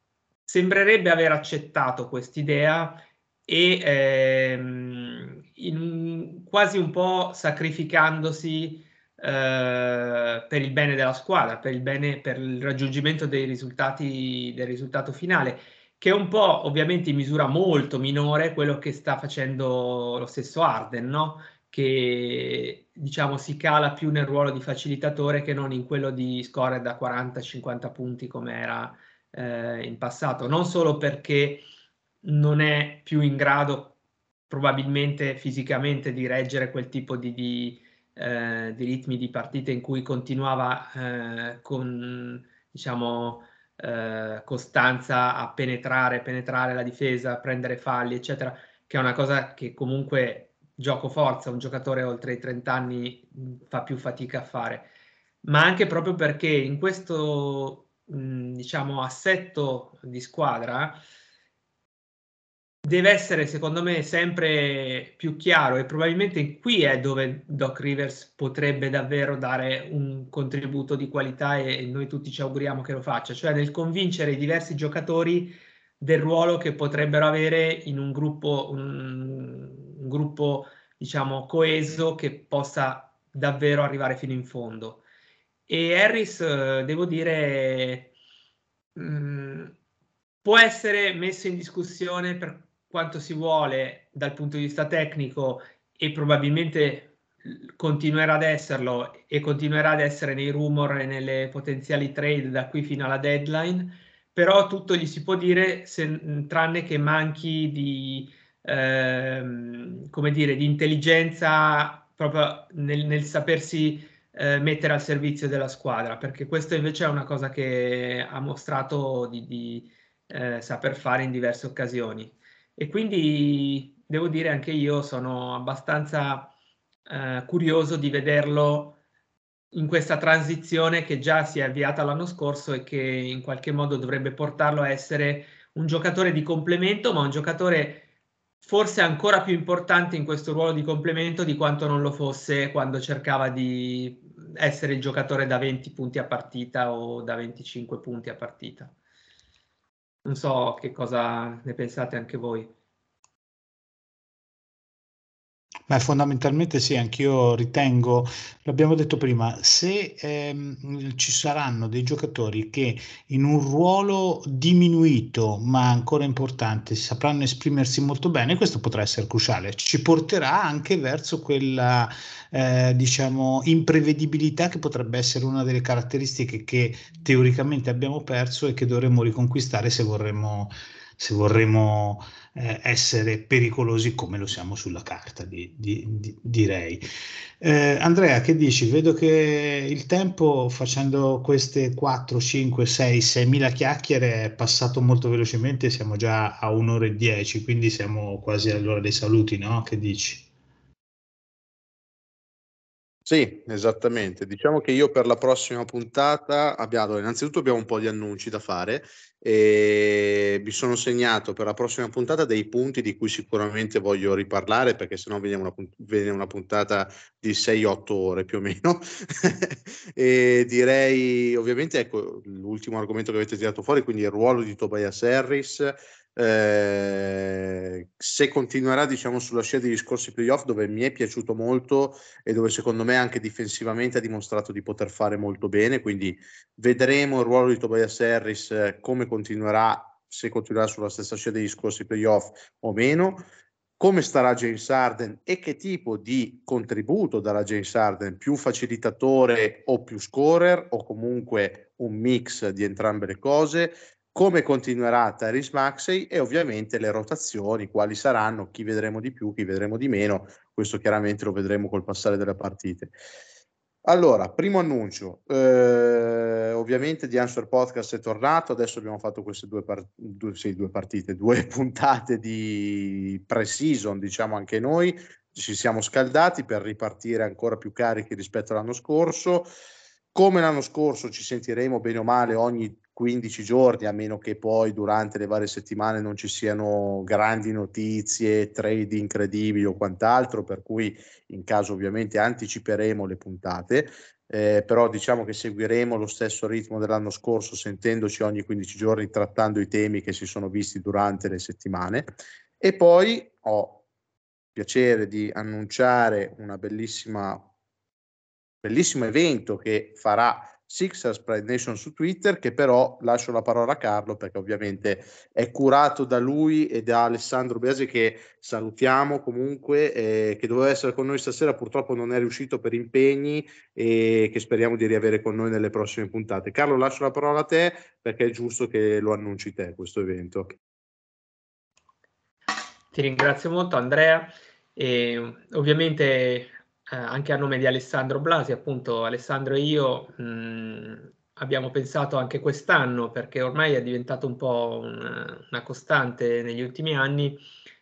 sembrerebbe aver accettato quest'idea e ehm, in, quasi un po' sacrificandosi eh, per il bene della squadra, per il bene, per il raggiungimento dei risultati, del risultato finale, che è un po' ovviamente in misura molto minore quello che sta facendo lo stesso Harden, no? Che, diciamo, si cala più nel ruolo di facilitatore che non in quello di scorer da quaranta cinquanta punti come era eh, in passato, non solo perché non è più in grado probabilmente fisicamente di reggere quel tipo di, di, eh, di ritmi di partite in cui continuava eh, con, diciamo, Uh, costanza a penetrare, penetrare la difesa, prendere falli, eccetera, che è una cosa che comunque, gioco forza, un giocatore oltre i trenta anni fa più fatica a fare, ma anche proprio perché in questo mh, diciamo assetto di squadra deve essere, secondo me, sempre più chiaro, e probabilmente qui è dove Doc Rivers potrebbe davvero dare un contributo di qualità, e noi tutti ci auguriamo che lo faccia, cioè nel convincere i diversi giocatori del ruolo che potrebbero avere in un gruppo, un, un gruppo, diciamo, coeso, che possa davvero arrivare fino in fondo. E Harris, devo dire, mh, può essere messo in discussione per quanto si vuole dal punto di vista tecnico, e probabilmente continuerà ad esserlo e continuerà ad essere nei rumor e nelle potenziali trade da qui fino alla deadline, però tutto gli si può dire, se, tranne che manchi di ehm, come dire, di intelligenza proprio nel, nel sapersi eh, mettere al servizio della squadra, perché questo invece è una cosa che ha mostrato di, di eh, saper fare in diverse occasioni. E quindi devo dire, anche io sono abbastanza eh, curioso di vederlo in questa transizione che già si è avviata l'anno scorso e che in qualche modo dovrebbe portarlo a essere un giocatore di complemento, ma un giocatore forse ancora più importante in questo ruolo di complemento di quanto non lo fosse quando cercava di essere il giocatore da venti punti a partita o da venticinque punti a partita. Non so che cosa ne pensate anche voi. Beh, fondamentalmente sì, anch'io ritengo, l'abbiamo detto prima, se ehm, ci saranno dei giocatori che in un ruolo diminuito ma ancora importante sapranno esprimersi molto bene, questo potrà essere cruciale, ci porterà anche verso quella eh, diciamo imprevedibilità che potrebbe essere una delle caratteristiche che teoricamente abbiamo perso e che dovremmo riconquistare se vorremmo se vorremmo eh, essere pericolosi come lo siamo sulla carta, di, di, di, direi. Eh, Andrea, che dici? Vedo che il tempo, facendo queste quattro, cinque, sei, seimila chiacchiere, è passato molto velocemente, siamo già a un'ora e dieci, quindi siamo quasi all'ora dei saluti, no? Che dici? Sì, esattamente. Diciamo che io per la prossima puntata abbiamo, innanzitutto abbiamo un po' di annunci da fare e mi sono segnato per la prossima puntata dei punti di cui sicuramente voglio riparlare, perché sennò viene una, viene una puntata di sei otto ore più o meno. E direi ovviamente, ecco, l'ultimo argomento che avete tirato fuori, quindi il ruolo di Tobias Harris. Eh, se continuerà, diciamo, sulla scia degli scorsi playoff, dove mi è piaciuto molto e dove secondo me anche difensivamente ha dimostrato di poter fare molto bene, quindi vedremo il ruolo di Tobias Harris eh, come continuerà, se continuerà sulla stessa scia degli scorsi playoff o meno, come starà James Harden e che tipo di contributo darà James Harden, più facilitatore o più scorer o comunque un mix di entrambe le cose, come continuerà Tyrese Maxey e ovviamente le rotazioni, quali saranno, chi vedremo di più, chi vedremo di meno. Questo chiaramente lo vedremo col passare delle partite. Allora, primo annuncio, eh, ovviamente The Answer Podcast è tornato, adesso abbiamo fatto queste due, par- due, sì, due partite, due puntate di pre-season, diciamo anche noi, ci siamo scaldati per ripartire ancora più carichi rispetto all'anno scorso. Come l'anno scorso ci sentiremo bene o male ogni quindici giorni, a meno che poi durante le varie settimane non ci siano grandi notizie, trade incredibili o quant'altro, per cui in caso ovviamente anticiperemo le puntate, eh, però diciamo che seguiremo lo stesso ritmo dell'anno scorso, sentendoci ogni quindici giorni, trattando i temi che si sono visti durante le settimane. E poi ho il piacere di annunciare una bellissima bellissimo evento che farà Sixers Pride Nation su Twitter, che però lascio la parola a Carlo, perché ovviamente è curato da lui e da Alessandro Biasi, che salutiamo comunque, eh, che doveva essere con noi stasera, purtroppo non è riuscito per impegni e che speriamo di riavere con noi nelle prossime puntate. Carlo, lascio la parola a te, perché è giusto che lo annunci te questo evento. Ti ringrazio molto, Andrea, e ovviamente Eh, anche a nome di Alessandro Blasi, appunto Alessandro e io mh, abbiamo pensato anche quest'anno, perché ormai è diventato un po' una, una costante negli ultimi anni,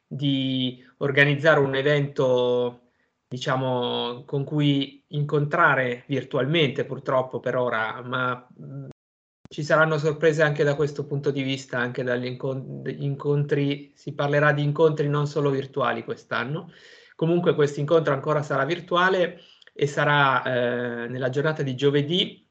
di organizzare un evento, diciamo, con cui incontrare virtualmente, purtroppo per ora, ma mh, ci saranno sorprese anche da questo punto di vista, anche dagli incont- incontri, si parlerà di incontri non solo virtuali quest'anno. Comunque questo incontro ancora sarà virtuale e sarà eh, nella giornata di giovedì,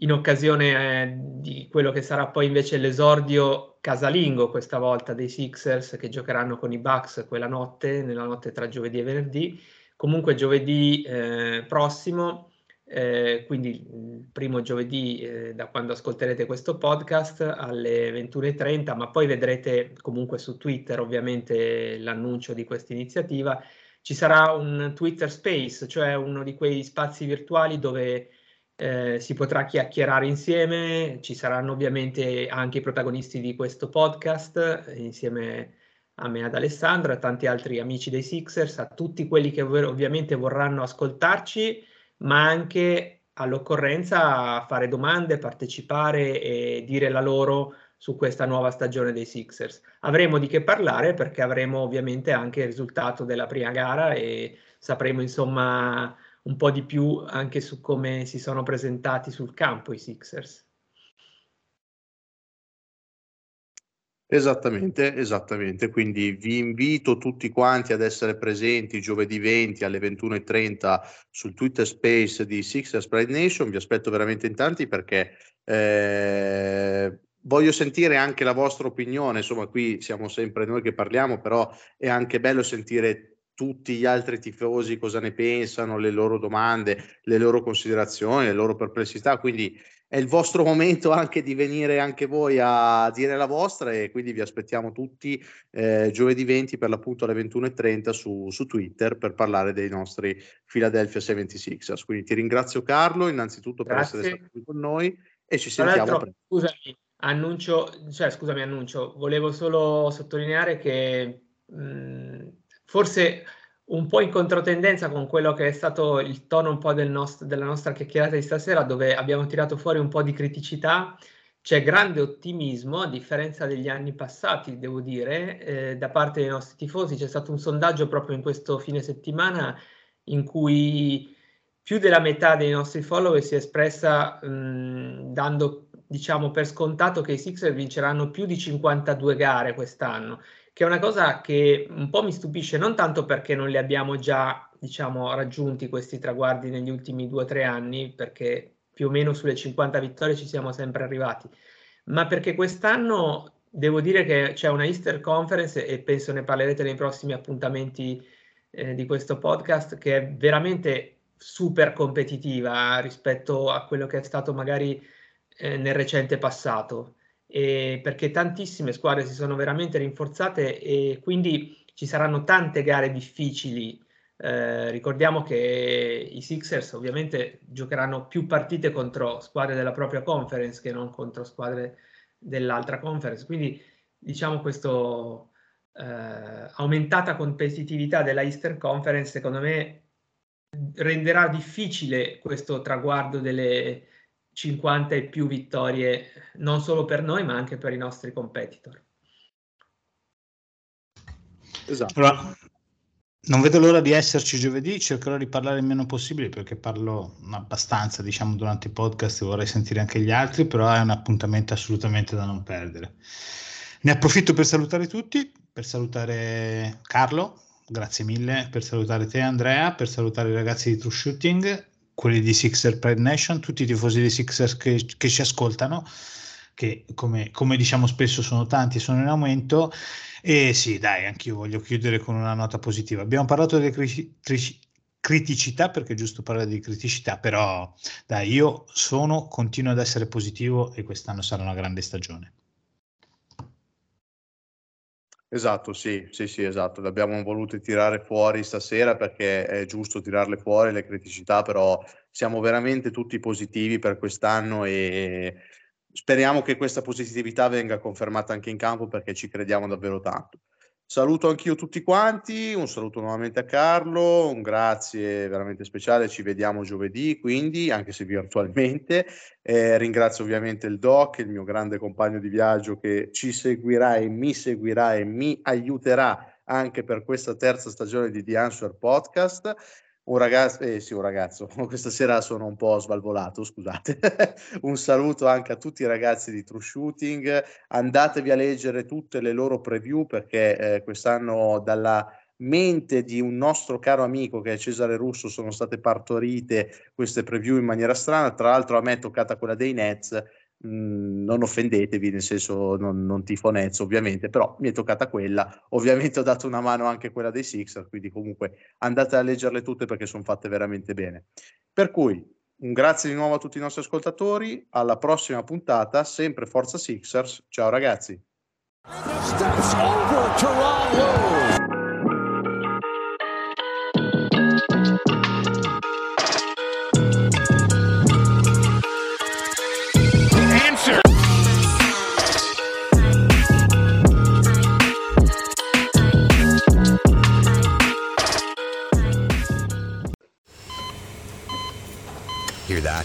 in occasione eh, di quello che sarà poi invece l'esordio casalingo questa volta dei Sixers, che giocheranno con i Bucks quella notte, nella notte tra giovedì e venerdì. Comunque giovedì eh, prossimo, eh, quindi il primo giovedì eh, da quando ascolterete questo podcast, alle ventuno e trenta, ma poi vedrete comunque su Twitter ovviamente l'annuncio di questa iniziativa. Ci sarà un Twitter Space, cioè uno di quei spazi virtuali dove eh, si potrà chiacchierare insieme, ci saranno ovviamente anche i protagonisti di questo podcast, insieme a me, ad Alessandro, a tanti altri amici dei Sixers, a tutti quelli che ov- ovviamente vorranno ascoltarci, ma anche all'occorrenza fare domande, partecipare e dire la loro su questa nuova stagione dei Sixers. Avremo di che parlare, perché avremo ovviamente anche il risultato della prima gara e sapremo insomma un po' di più anche su come si sono presentati sul campo i Sixers. Esattamente, esattamente. Quindi vi invito tutti quanti ad essere presenti giovedì venti alle ventuno e trenta sul Twitter Space di Sixers Pride Nation. Vi aspetto veramente in tanti, perché eh... voglio sentire anche la vostra opinione, insomma qui siamo sempre noi che parliamo, però è anche bello sentire tutti gli altri tifosi cosa ne pensano, le loro domande, le loro considerazioni, le loro perplessità, quindi è il vostro momento anche di venire anche voi a dire la vostra, e quindi vi aspettiamo tutti eh, giovedì venti per l'appunto alle ventuno e trenta su, su Twitter, per parlare dei nostri Philadelphia settantasei ers. Quindi ti ringrazio Carlo innanzitutto. Grazie. Per essere stato qui con noi e ci sentiamo presto. Scusami. Annuncio, cioè scusami annuncio, volevo solo sottolineare che mh, forse un po' in controtendenza con quello che è stato il tono un po' del nost- della nostra chiacchierata di stasera, dove abbiamo tirato fuori un po' di criticità, c'è grande ottimismo, a differenza degli anni passati, devo dire, eh, da parte dei nostri tifosi. C'è stato un sondaggio proprio in questo fine settimana in cui più della metà dei nostri follower si è espressa mh, dando, diciamo, per scontato che i Sixers vinceranno più di cinquantadue gare quest'anno, che è una cosa che un po' mi stupisce, non tanto perché non li abbiamo già, diciamo, raggiunti questi traguardi negli ultimi due o tre anni, perché più o meno sulle cinquanta vittorie ci siamo sempre arrivati, ma perché quest'anno devo dire che c'è una Easter Conference, e penso ne parlerete nei prossimi appuntamenti eh, di questo podcast, che è veramente super competitiva rispetto a quello che è stato magari eh, nel recente passato, e perché tantissime squadre si sono veramente rinforzate e quindi ci saranno tante gare difficili. Eh, ricordiamo che i Sixers ovviamente giocheranno più partite contro squadre della propria conference che non contro squadre dell'altra conference, quindi diciamo questo eh, aumentata competitività della Eastern Conference secondo me renderà difficile questo traguardo delle cinquanta e più vittorie non solo per noi ma anche per i nostri competitor. Esatto. Allora, non vedo l'ora di esserci giovedì, cercherò di parlare il meno possibile perché parlo abbastanza, diciamo, durante i podcast e vorrei sentire anche gli altri, però è un appuntamento assolutamente da non perdere. Ne approfitto per salutare tutti, per salutare Carlo, grazie mille, per salutare te Andrea, per salutare i ragazzi di True Shooting, quelli di Sixers Pride Nation, tutti i tifosi di Sixers che, che ci ascoltano, che come, come diciamo spesso sono tanti, sono in aumento. E sì, dai, anch'io voglio chiudere con una nota positiva. Abbiamo parlato delle cri- tri- criticità, perché è giusto parlare di criticità, però dai, io sono, continuo ad essere positivo e quest'anno sarà una grande stagione. Esatto, sì, sì, sì, esatto. Le abbiamo volute tirare fuori stasera perché è giusto tirarle fuori le criticità, però siamo veramente tutti positivi per quest'anno e speriamo che questa positività venga confermata anche in campo perché ci crediamo davvero tanto. Saluto anch'io tutti quanti, un saluto nuovamente a Carlo, un grazie veramente speciale, ci vediamo giovedì quindi, anche se virtualmente. Eh, ringrazio ovviamente il Doc, il mio grande compagno di viaggio che ci seguirà e mi seguirà e mi aiuterà anche per questa terza stagione di The Answer Podcast. Un ragazzo, eh sì, un ragazzo, questa sera sono un po' svalvolato, scusate. Un saluto anche a tutti i ragazzi di True Shooting, andatevi a leggere tutte le loro preview perché eh, quest'anno dalla mente di un nostro caro amico che è Cesare Russo sono state partorite queste preview in maniera strana, tra l'altro a me è toccata quella dei Nets, mm, non offendetevi, nel senso non, non tifo Nets ovviamente, però mi è toccata quella, ovviamente ho dato una mano anche quella dei Sixers, quindi comunque andate a leggerle tutte perché sono fatte veramente bene. Per cui un grazie di nuovo a tutti i nostri ascoltatori, alla prossima puntata, sempre Forza Sixers, ciao ragazzi. Hear that?